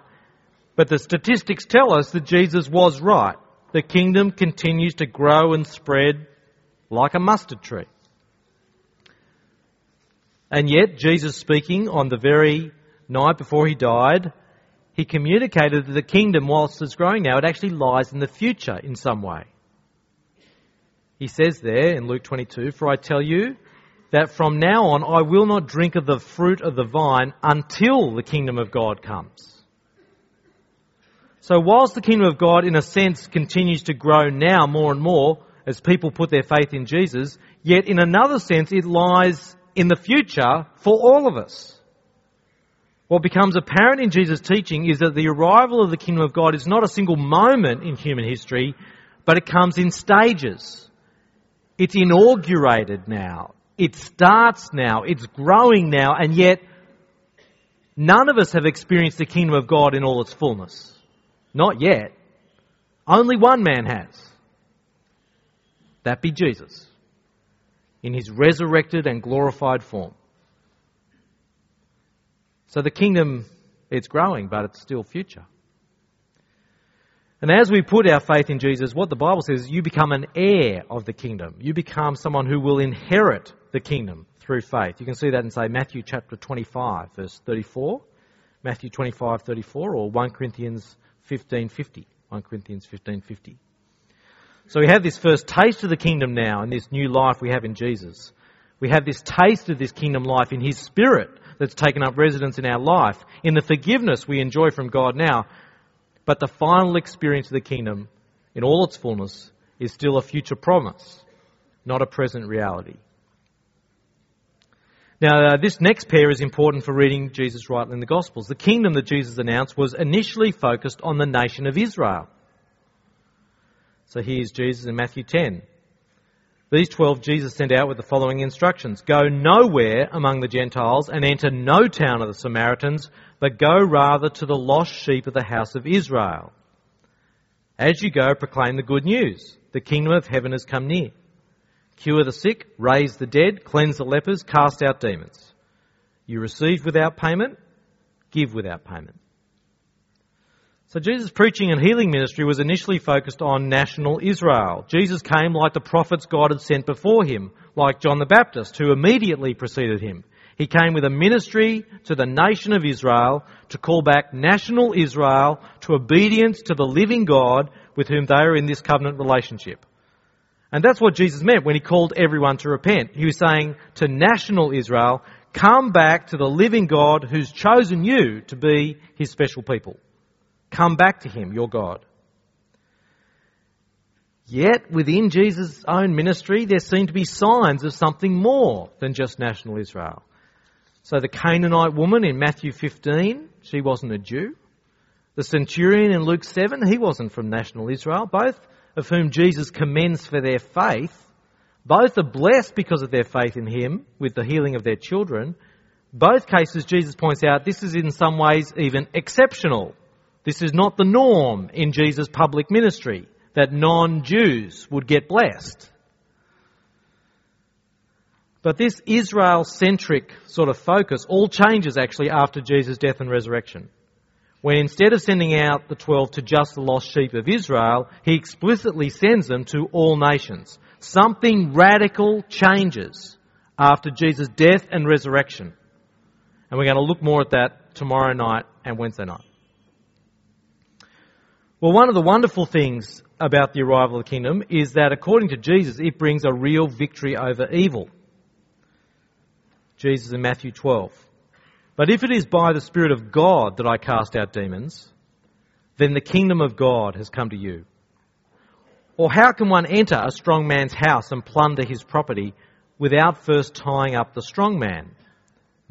but the statistics tell us that Jesus was right. The kingdom continues to grow and spread like a mustard tree. And yet, Jesus speaking on the very night before he died, he communicated that the kingdom, whilst it's growing now, it actually lies in the future in some way. He says there in Luke 22, for I tell you that from now on I will not drink of the fruit of the vine until the kingdom of God comes. So whilst the kingdom of God, in a sense, continues to grow now more and more as people put their faith in Jesus, yet in another sense it lies in the future for all of us. What becomes apparent in Jesus' teaching is that the arrival of the kingdom of God is not a single moment in human history, but it comes in stages. It's inaugurated now. It starts now, it's growing now, and yet none of us have experienced the kingdom of God in all its fullness. Not yet. Only one man has. That be Jesus, in his resurrected and glorified form. So the kingdom, it's growing, but it's still future. And as we put our faith in Jesus, what the Bible says, you become an heir of the kingdom. You become someone who will inherit the kingdom through faith. You can see that in, say, Matthew chapter 25, verse 34, Matthew 25, 34, or 1 Corinthians 15, 50, 1 Corinthians 15, 50. So we have this first taste of the kingdom now in this new life we have in Jesus. We have this taste of this kingdom life in his spirit that's taken up residence in our life, in the forgiveness we enjoy from God now. But the final experience of the kingdom, in all its fullness, is still a future promise, not a present reality. Now, this next pair is important for reading Jesus rightly in the Gospels. The kingdom that Jesus announced was initially focused on the nation of Israel. So here's Jesus in Matthew 10. These 12 Jesus sent out with the following instructions. Go nowhere among the Gentiles and enter no town of the Samaritans, but go rather to the lost sheep of the house of Israel. As you go, proclaim the good news. The kingdom of heaven has come near. Cure the sick, raise the dead, cleanse the lepers, cast out demons. You receive without payment, give without payment. So Jesus' preaching and healing ministry was initially focused on national Israel. Jesus came like the prophets God had sent before him, like John the Baptist, who immediately preceded him. He came with a ministry to the nation of Israel to call back national Israel to obedience to the living God with whom they are in this covenant relationship. And that's what Jesus meant when he called everyone to repent. He was saying to national Israel, come back to the living God who's chosen you to be his special people. Come back to him, your God. Yet, within Jesus' own ministry, there seem to be signs of something more than just national Israel. So the Canaanite woman in Matthew 15, she wasn't a Jew. The centurion in Luke 7, he wasn't from national Israel. Both of whom Jesus commends for their faith. Both are blessed because of their faith in him with the healing of their children. Both cases, Jesus points out, this is in some ways even exceptional. This is not the norm in Jesus' public ministry, that non-Jews would get blessed. But this Israel-centric sort of focus all changes actually after Jesus' death and resurrection, when instead of sending out the 12 to just the lost sheep of Israel, he explicitly sends them to all nations. Something radical changes after Jesus' death and resurrection. And we're going to look more at that tomorrow night and Wednesday night. Well, one of the wonderful things about the arrival of the kingdom is that, according to Jesus, it brings a real victory over evil. Jesus in Matthew 12. But if it is by the Spirit of God that I cast out demons, then the kingdom of God has come to you. Or how can one enter a strong man's house and plunder his property without first tying up the strong man?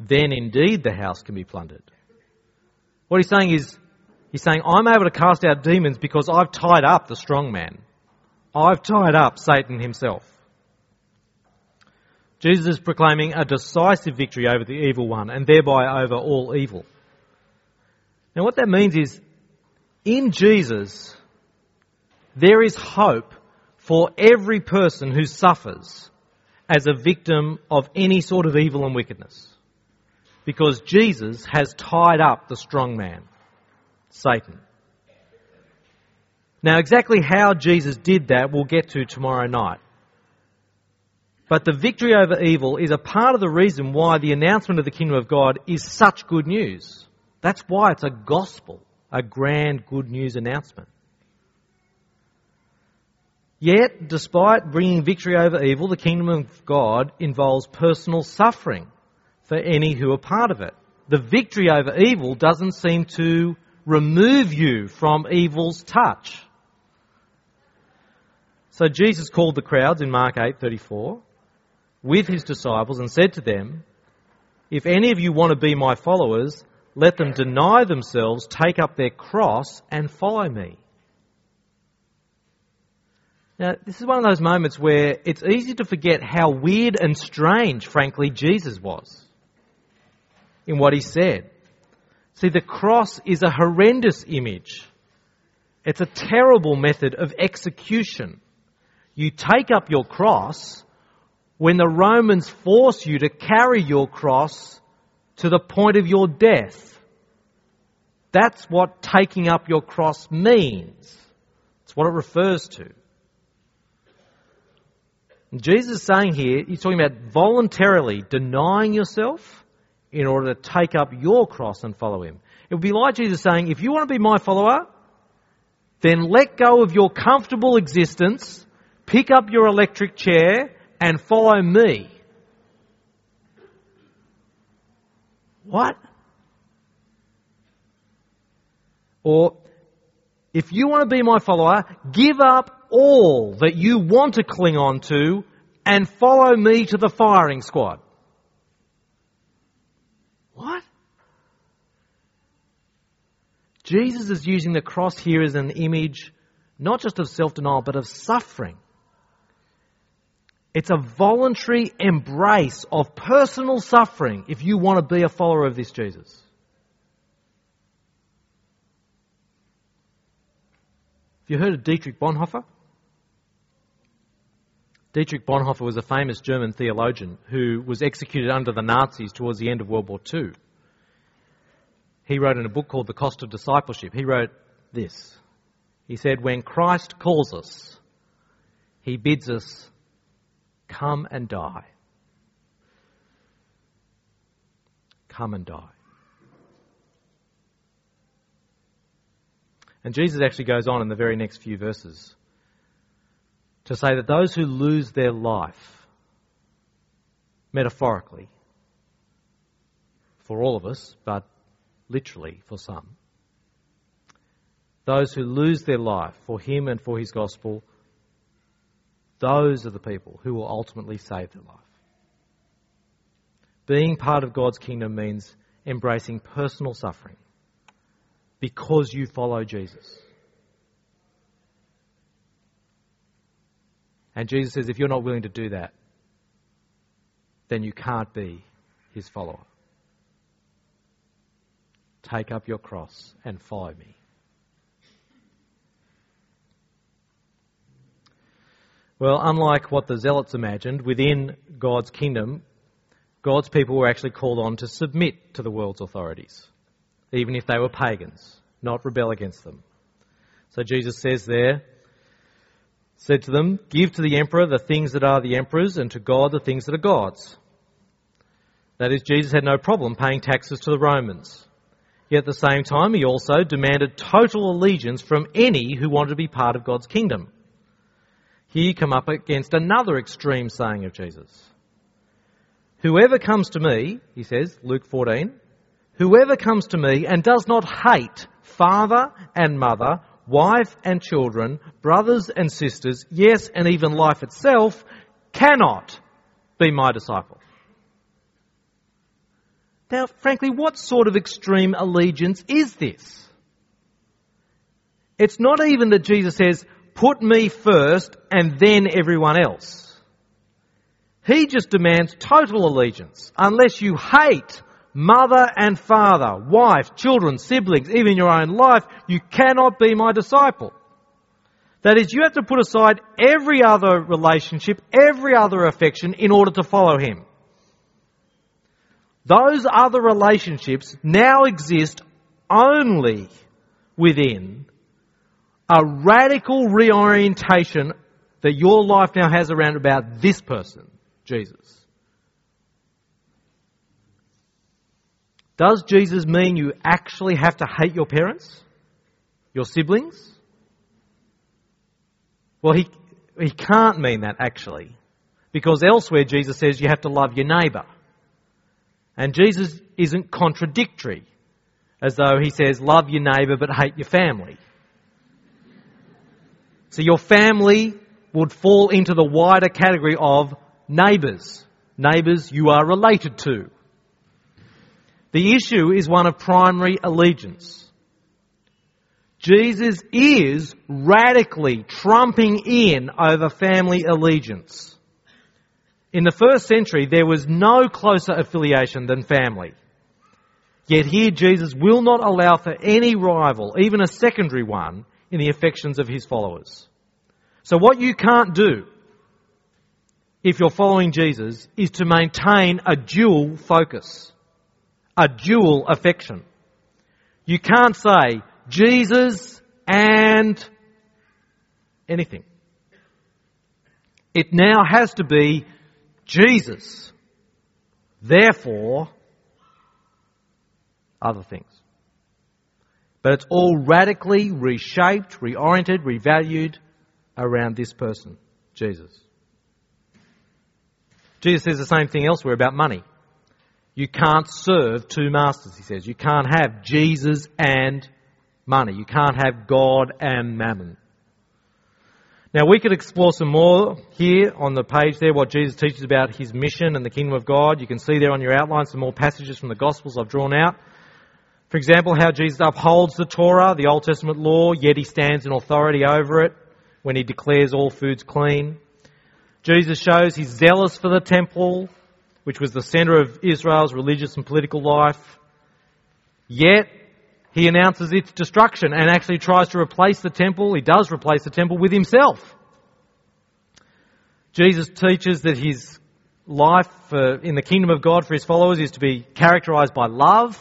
Then indeed the house can be plundered. What he's saying is, he's saying, I'm able to cast out demons because I've tied up the strong man. I've tied up Satan himself. Jesus is proclaiming a decisive victory over the evil one and thereby over all evil. Now what that means is, in Jesus, there is hope for every person who suffers as a victim of any sort of evil and wickedness, because Jesus has tied up the strong man, Satan. Now, exactly how Jesus did that we'll get to tomorrow night. But the victory over evil is a part of the reason why the announcement of the kingdom of God is such good news. That's why it's a gospel, a grand good news announcement. Yet, despite bringing victory over evil, the kingdom of God involves personal suffering for any who are part of it. The victory over evil doesn't seem to remove you from evil's touch. So Jesus called the crowds in Mark 8:34 with his disciples and said to them, if any of you want to be my followers, let them deny themselves, take up their cross and follow me. Now, this is one of those moments where it's easy to forget how weird and strange, frankly, Jesus was in what he said. See, the cross is a horrendous image. It's a terrible method of execution. You take up your cross when the Romans force you to carry your cross to the point of your death. That's what taking up your cross means. It's what it refers to. And Jesus is saying here, he's talking about voluntarily denying yourself in order to take up your cross and follow him. It would be like Jesus saying, if you want to be my follower, then let go of your comfortable existence, pick up your electric chair and follow me. What? Or, if you want to be my follower, give up all that you want to cling on to and follow me to the firing squad. What? Jesus is using the cross here as an image not just of self-denial but of suffering. It's a voluntary embrace of personal suffering if you want to be a follower of this Jesus. Have you heard of Dietrich Bonhoeffer? Dietrich Bonhoeffer was a famous German theologian who was executed under the Nazis towards the end of World War II. He wrote in a book called The Cost of Discipleship, he wrote this. He said, when Christ calls us, he bids us come and die. Come and die. And Jesus actually goes on in the very next few verses to say that those who lose their life, metaphorically, for all of us, but literally for some, those who lose their life for him and for his gospel, those are the people who will ultimately save their life. Being part of God's kingdom means embracing personal suffering, because you follow Jesus. And Jesus says, if you're not willing to do that, then you can't be his follower. Take up your cross and follow me. Well, unlike what the Zealots imagined, within God's kingdom, God's people were actually called on to submit to the world's authorities, even if they were pagans, not rebel against them. So Jesus says there, said to them, give to the emperor the things that are the emperor's and to God the things that are God's. That is, Jesus had no problem paying taxes to the Romans. Yet at the same time, he also demanded total allegiance from any who wanted to be part of God's kingdom. Here you come up against another extreme saying of Jesus. Whoever comes to me, he says, Luke 14, whoever comes to me and does not hate father and mother, wife and children, brothers and sisters, yes, and even life itself, cannot be my disciple. Now, frankly, what sort of extreme allegiance is this? It's not even that Jesus says, put me first and then everyone else. He just demands total allegiance. Unless you hate mother and father, wife, children, siblings, even your own life, you cannot be my disciple. That is, you have to put aside every other relationship, every other affection in order to follow him. Those other relationships now exist only within a radical reorientation that your life now has around about this person, Jesus. Does Jesus mean you actually have to hate your parents? Your siblings? Well, he can't mean that actually, because elsewhere Jesus says you have to love your neighbour. And Jesus isn't contradictory, as though he says love your neighbour but hate your family. So your family would fall into the wider category of neighbours. Neighbours you are related to. The issue is one of primary allegiance. Jesus is radically trumping in over family allegiance. In the first century, there was no closer affiliation than family. Yet here Jesus will not allow for any rival, even a secondary one, in the affections of his followers. So what you can't do, if you're following Jesus, is to maintain a dual focus, a dual affection. You can't say, Jesus and anything. It now has to be Jesus, therefore other things. But it's all radically reshaped, reoriented, revalued around this person, Jesus. Jesus says the same thing elsewhere about money. You can't serve two masters, he says. You can't have Jesus and money. You can't have God and mammon. Now, we could explore some more here on the page there, what Jesus teaches about his mission and the kingdom of God. You can see there on your outline some more passages from the Gospels I've drawn out. For example, how Jesus upholds the Torah, the Old Testament law, yet he stands in authority over it when he declares all foods clean. Jesus shows he's zealous for the temple, which was the centre of Israel's religious and political life. Yet he announces its destruction and actually tries to replace the temple. He does replace the temple with himself. Jesus teaches that his life in the kingdom of God for his followers is to be characterised by love.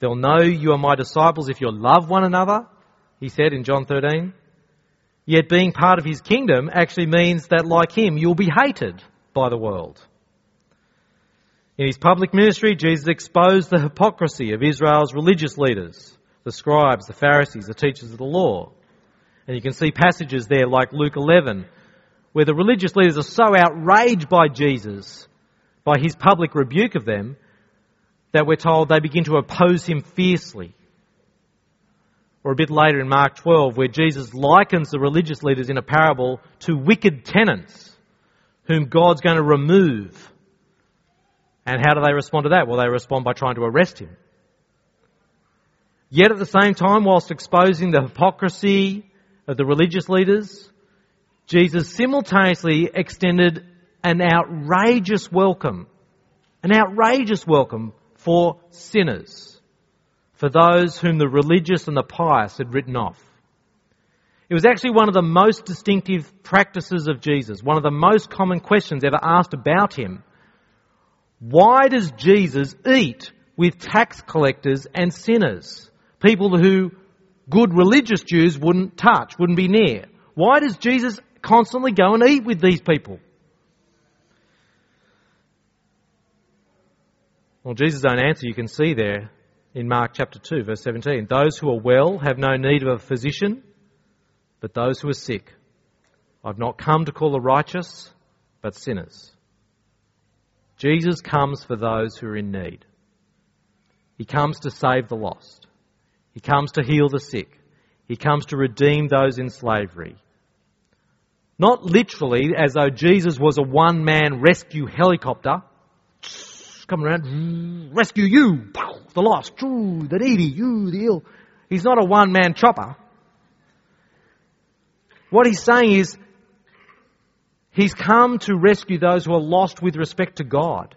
They'll know you are my disciples if you love one another, he said in John 13. Yet being part of his kingdom actually means that, like him, you'll be hated by the world. In his public ministry, Jesus exposed the hypocrisy of Israel's religious leaders, the scribes, the Pharisees, the teachers of the law. And you can see passages there like Luke 11, where the religious leaders are so outraged by Jesus, by his public rebuke of them, that we're told they begin to oppose him fiercely. Or a bit later in Mark 12, where Jesus likens the religious leaders in a parable to wicked tenants whom God's going to remove. And how do they respond to that? Well, they respond by trying to arrest him. Yet at the same time, whilst exposing the hypocrisy of the religious leaders, Jesus simultaneously extended an outrageous welcome for sinners, for those whom the religious and the pious had written off. It was actually one of the most distinctive practices of Jesus, one of the most common questions ever asked about him. Why does Jesus eat with tax collectors and sinners, people who good religious Jews wouldn't touch, wouldn't be near? Why does Jesus constantly go and eat with these people? Well, Jesus' own answer you can see there in Mark chapter 2, verse 17. Those who are well have no need of a physician, but those who are sick. I've not come to call the righteous, but sinners. Jesus comes for those who are in need. He comes to save the lost. He comes to heal the sick. He comes to redeem those in slavery. Not literally as though Jesus was a one-man rescue helicopter, coming around, rescue you, the lost, the needy, you, the ill. He's not a one-man chopper. What he's saying is, he's come to rescue those who are lost with respect to God.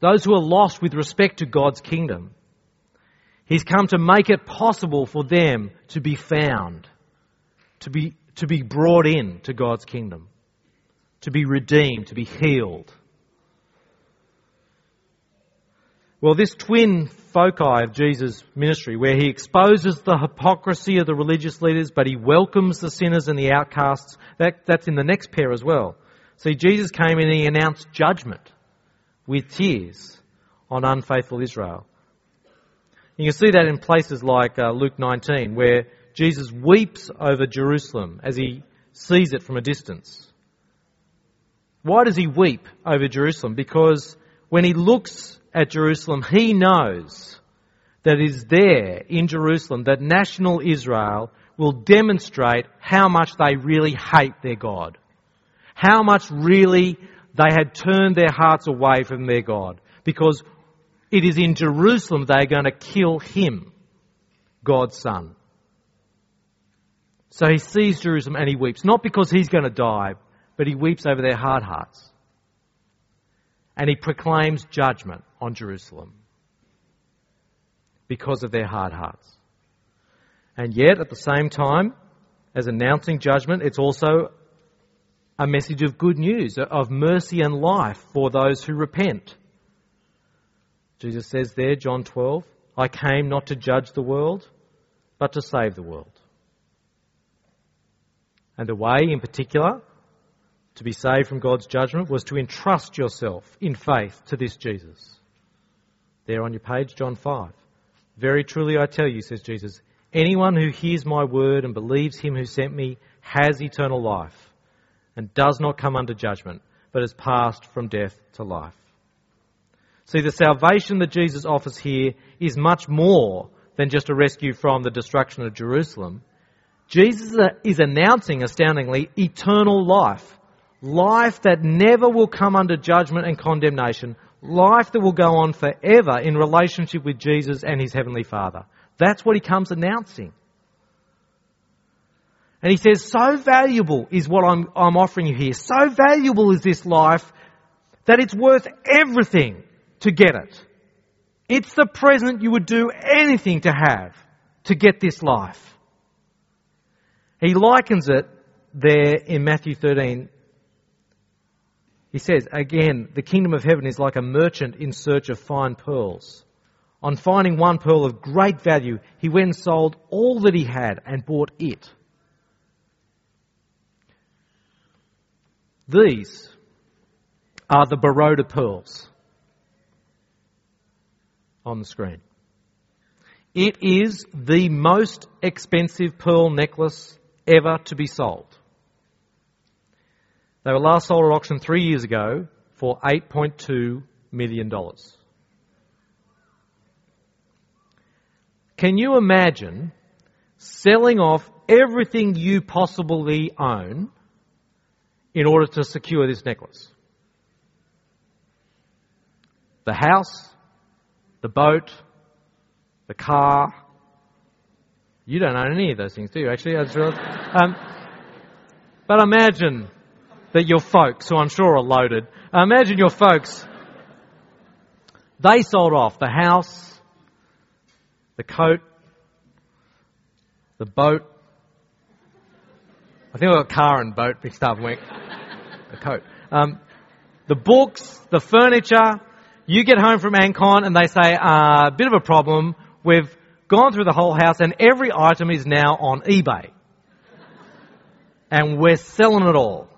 Those who are lost with respect to God's kingdom. He's come to make it possible for them to be found, to be brought in to God's kingdom, to be redeemed, to be healed. Well, this twin foci of Jesus' ministry, where he exposes the hypocrisy of the religious leaders, but he welcomes the sinners and the outcasts, that's in the next pair as well. See, Jesus came and he announced judgment with tears on unfaithful Israel. You can see that in places like Luke 19, where Jesus weeps over Jerusalem as he sees it from a distance. Why does he weep over Jerusalem? Because when he looks at Jerusalem, he knows that it is there in Jerusalem that national Israel will demonstrate how much they really hate their God, how much really they had turned their hearts away from their God, because it is in Jerusalem they are going to kill him. God's son. So he sees Jerusalem and he weeps, not because he's going to die, but he weeps over their hard hearts. And he proclaims judgment on Jerusalem because of their hard hearts. And yet, at the same time as announcing judgment, it's also a message of good news, of mercy and life for those who repent. Jesus says there, John 12, I came not to judge the world, but to save the world. And the way, in particular, to be saved from God's judgment was to entrust yourself in faith to this Jesus. There on your page, John 5. Very truly I tell you, says Jesus, anyone who hears my word and believes him who sent me has eternal life, and does not come under judgment, but is passed from death to life. See, the salvation that Jesus offers here is much more than just a rescue from the destruction of Jerusalem. Jesus is announcing, astoundingly, eternal life. Life that never will come under judgment and condemnation. Life that will go on forever in relationship with Jesus and his heavenly Father. That's what he comes announcing. And he says, so valuable is what I'm offering you here. So valuable is this life that it's worth everything to get it. It's the present you would do anything to have to get this life. He likens it there in Matthew 13. He says, again, the kingdom of heaven is like a merchant in search of fine pearls. On finding one pearl of great value, he went and sold all that he had and bought it. These are the Baroda pearls on the screen. It is the most expensive pearl necklace ever to be sold. They were last sold at auction 3 years ago for $8.2 million. Can you imagine selling off everything you possibly own in order to secure this necklace? The house, the boat, the car. You don't own any of those things, do you, actually? But imagine that your folks, who I'm sure are loaded, imagine your folks, they sold off the house, the coat, the boat. I think I got car and boat mixed up. The coat. The books, the furniture. You get home from Ancon and they say, a bit of a problem. We've gone through the whole house and every item is now on eBay. And we're selling it all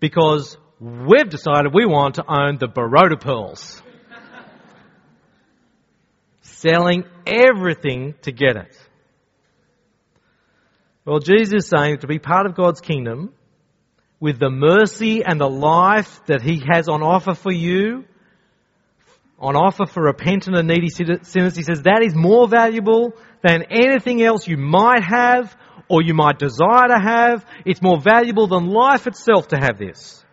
because we've decided we want to own the Baroda pearls. Selling everything to get it. Well, Jesus is saying to be part of God's kingdom with the mercy and the life that he has on offer for you, on offer for repentant and needy sinners, he says that is more valuable than anything else you might have or you might desire to have. It's more valuable than life itself to have this.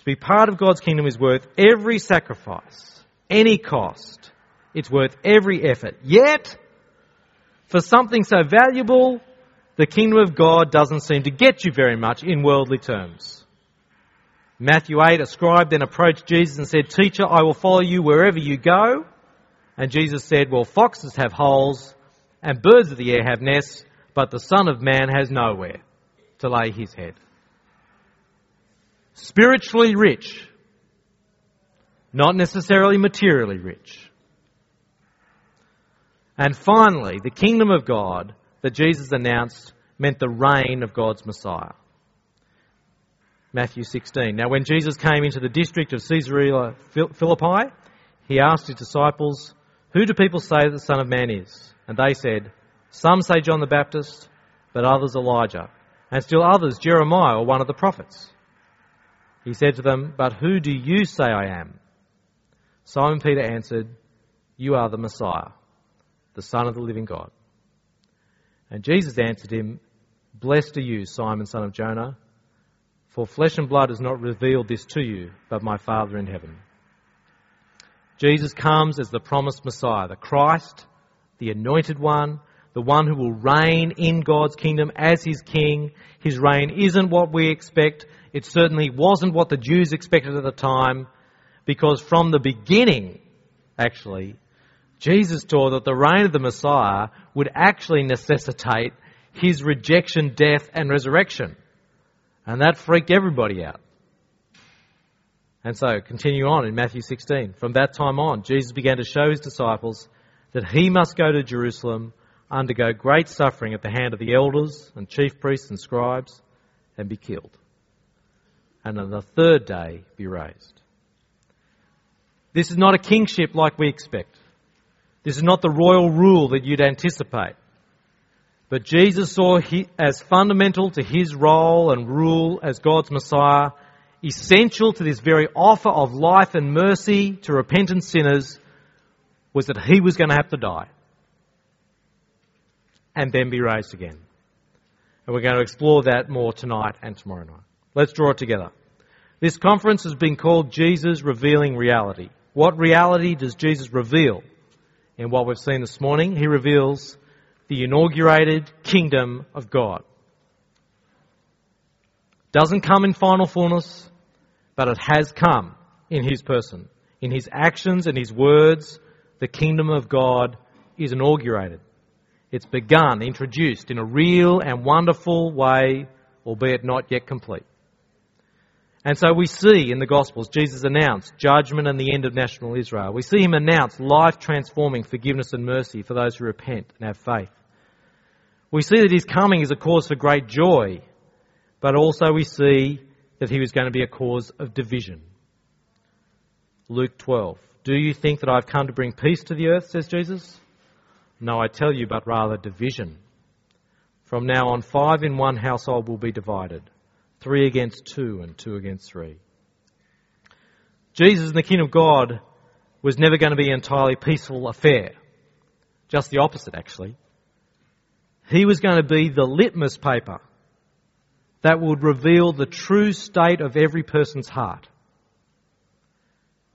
To be part of God's kingdom is worth every sacrifice, any cost. It's worth every effort. Yet, for something so valuable, the kingdom of God doesn't seem to get you very much in worldly terms. Matthew 8, a scribe then approached Jesus and said, Teacher, I will follow you wherever you go. And Jesus said, well, foxes have holes and birds of the air have nests, but the Son of Man has nowhere to lay his head. Spiritually rich, not necessarily materially rich. And finally, the kingdom of God that Jesus announced meant the reign of God's Messiah. Matthew 16. Now when Jesus came into the district of Caesarea Philippi, he asked his disciples, who do people say the Son of Man is? And they said, some say John the Baptist, but others Elijah, and still others Jeremiah or one of the prophets. He said to them, but who do you say I am? Simon Peter answered, you are the Messiah, the Son of the living God. And Jesus answered him, blessed are you, Simon, son of Jonah, for flesh and blood has not revealed this to you, but my Father in heaven. Jesus comes as the promised Messiah, the Christ, the anointed one, the one who will reign in God's kingdom as his king. His reign isn't what we expect. It certainly wasn't what the Jews expected at the time, because from the beginning, actually, Jesus taught that the reign of the Messiah would actually necessitate his rejection, death and resurrection. And that freaked everybody out. And so, continue on in Matthew 16. From that time on, Jesus began to show his disciples that he must go to Jerusalem, undergo great suffering at the hand of the elders and chief priests and scribes, and be killed, and on the third day be raised. This is not a kingship like we expect. This is not the royal rule that you'd anticipate. But Jesus saw as fundamental to his role and rule as God's Messiah, essential to this very offer of life and mercy to repentant sinners, was that he was going to have to die and then be raised again. And we're going to explore that more tonight and tomorrow night. Let's draw it together. This conference has been called Jesus Revealing Reality. What reality does Jesus reveal? In what we've seen this morning, he reveals the inaugurated kingdom of God. Doesn't come in final fullness, but it has come in his person. In his actions and his words, the kingdom of God is inaugurated. It's begun, introduced in a real and wonderful way, albeit not yet complete. And so we see in the Gospels, Jesus announced judgment and the end of national Israel. We see him announce life-transforming forgiveness and mercy for those who repent and have faith. We see that his coming is a cause for great joy, but also we see that he was going to be a cause of division. Luke 12. Do you think that I've come to bring peace to the earth, says Jesus? No, I tell you, but rather division. From now on, 5 in one household will be divided, 3 against 2 and 2 against 3. Jesus in the kingdom of God was never going to be an entirely peaceful affair. Just the opposite, actually. He was going to be the litmus paper that would reveal the true state of every person's heart.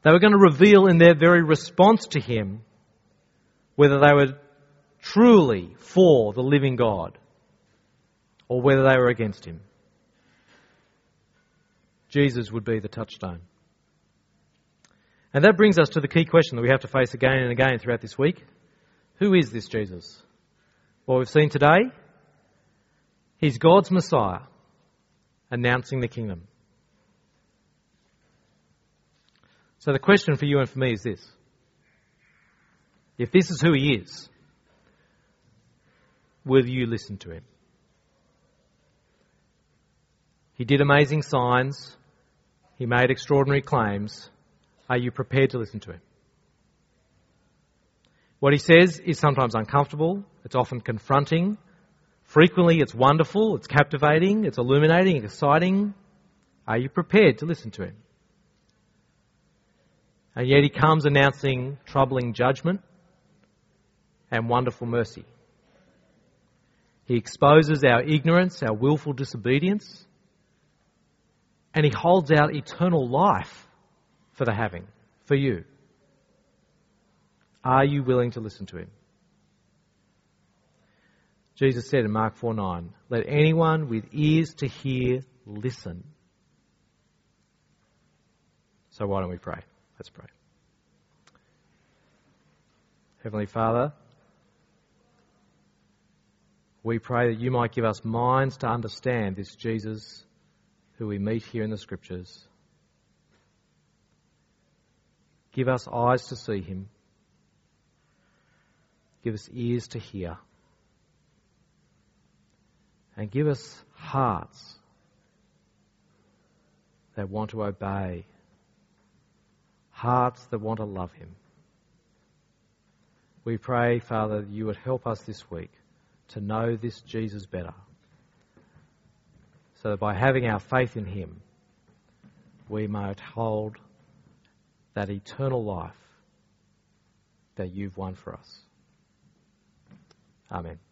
They were going to reveal in their very response to him whether they were truly for the living God or whether they were against him. Jesus would be the touchstone. And that brings us to the key question that we have to face again and again throughout this week. Who is this Jesus? Well, we've seen today, he's God's Messiah, announcing the kingdom. So the question for you and for me is this. If this is who he is, will you listen to him? He did amazing signs. He made extraordinary claims. Are you prepared to listen to him? What he says is sometimes uncomfortable. It's often confronting. Frequently it's wonderful. It's captivating. It's illuminating, exciting. Are you prepared to listen to him? And yet he comes announcing troubling judgment and wonderful mercy. He exposes our ignorance, our willful disobedience, and he holds out eternal life for the having, for you. Are you willing to listen to him? Jesus said in Mark 4:9, let anyone with ears to hear listen. So why don't we pray? Let's pray. Heavenly Father, we pray that you might give us minds to understand this Jesus who we meet here in the Scriptures. Give us eyes to see him. Give us ears to hear. And give us hearts that want to obey, hearts that want to love him. We pray, Father, that you would help us this week to know this Jesus better, so that by having our faith in him, we might hold that eternal life that you've won for us. Amen.